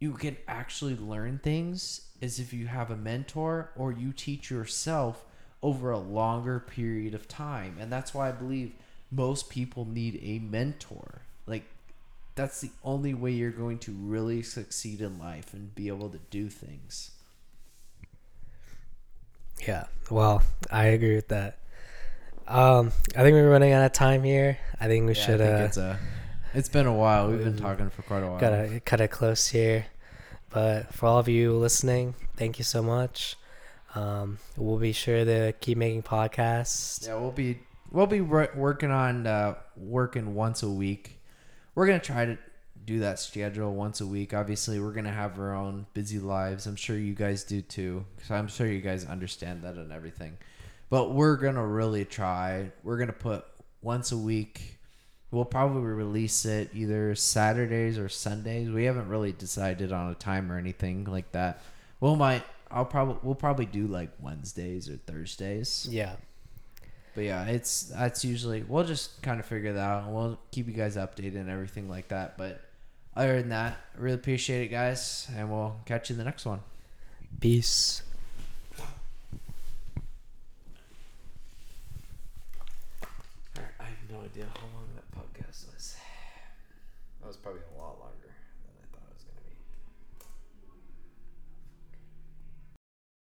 you can actually learn things is if you have a mentor or you teach yourself over a longer period of time. And that's why I believe most people need a mentor. Like, that's the only way you're going to really succeed in life and be able to do things. Yeah, well, I agree with that. Um, I think we're running out of time here. I think we yeah, should... I think uh, it's a- It's been a while. We've been talking for quite a while. Gotta cut it close here. But for all of you listening, thank you so much. Um, we'll be sure to keep making podcasts. Yeah, we'll be we'll be re- working on uh, working once a week. We're gonna try to do that schedule once a week. Obviously, we're gonna have our own busy lives. I'm sure you guys do too, because I'm sure you guys understand that and everything. But we're gonna really try. We're gonna put once a week. We'll probably release it either Saturdays or Sundays. We haven't really decided on a time or anything like that. We'll might I'll probably we'll probably do like Wednesdays or Thursdays. Yeah. But yeah, it's that's usually we'll just kind of figure that out and we'll keep you guys updated and everything like that. But other than that, I really appreciate it, guys, and we'll catch you in the next one. Peace. I have no idea how long that was probably a lot longer.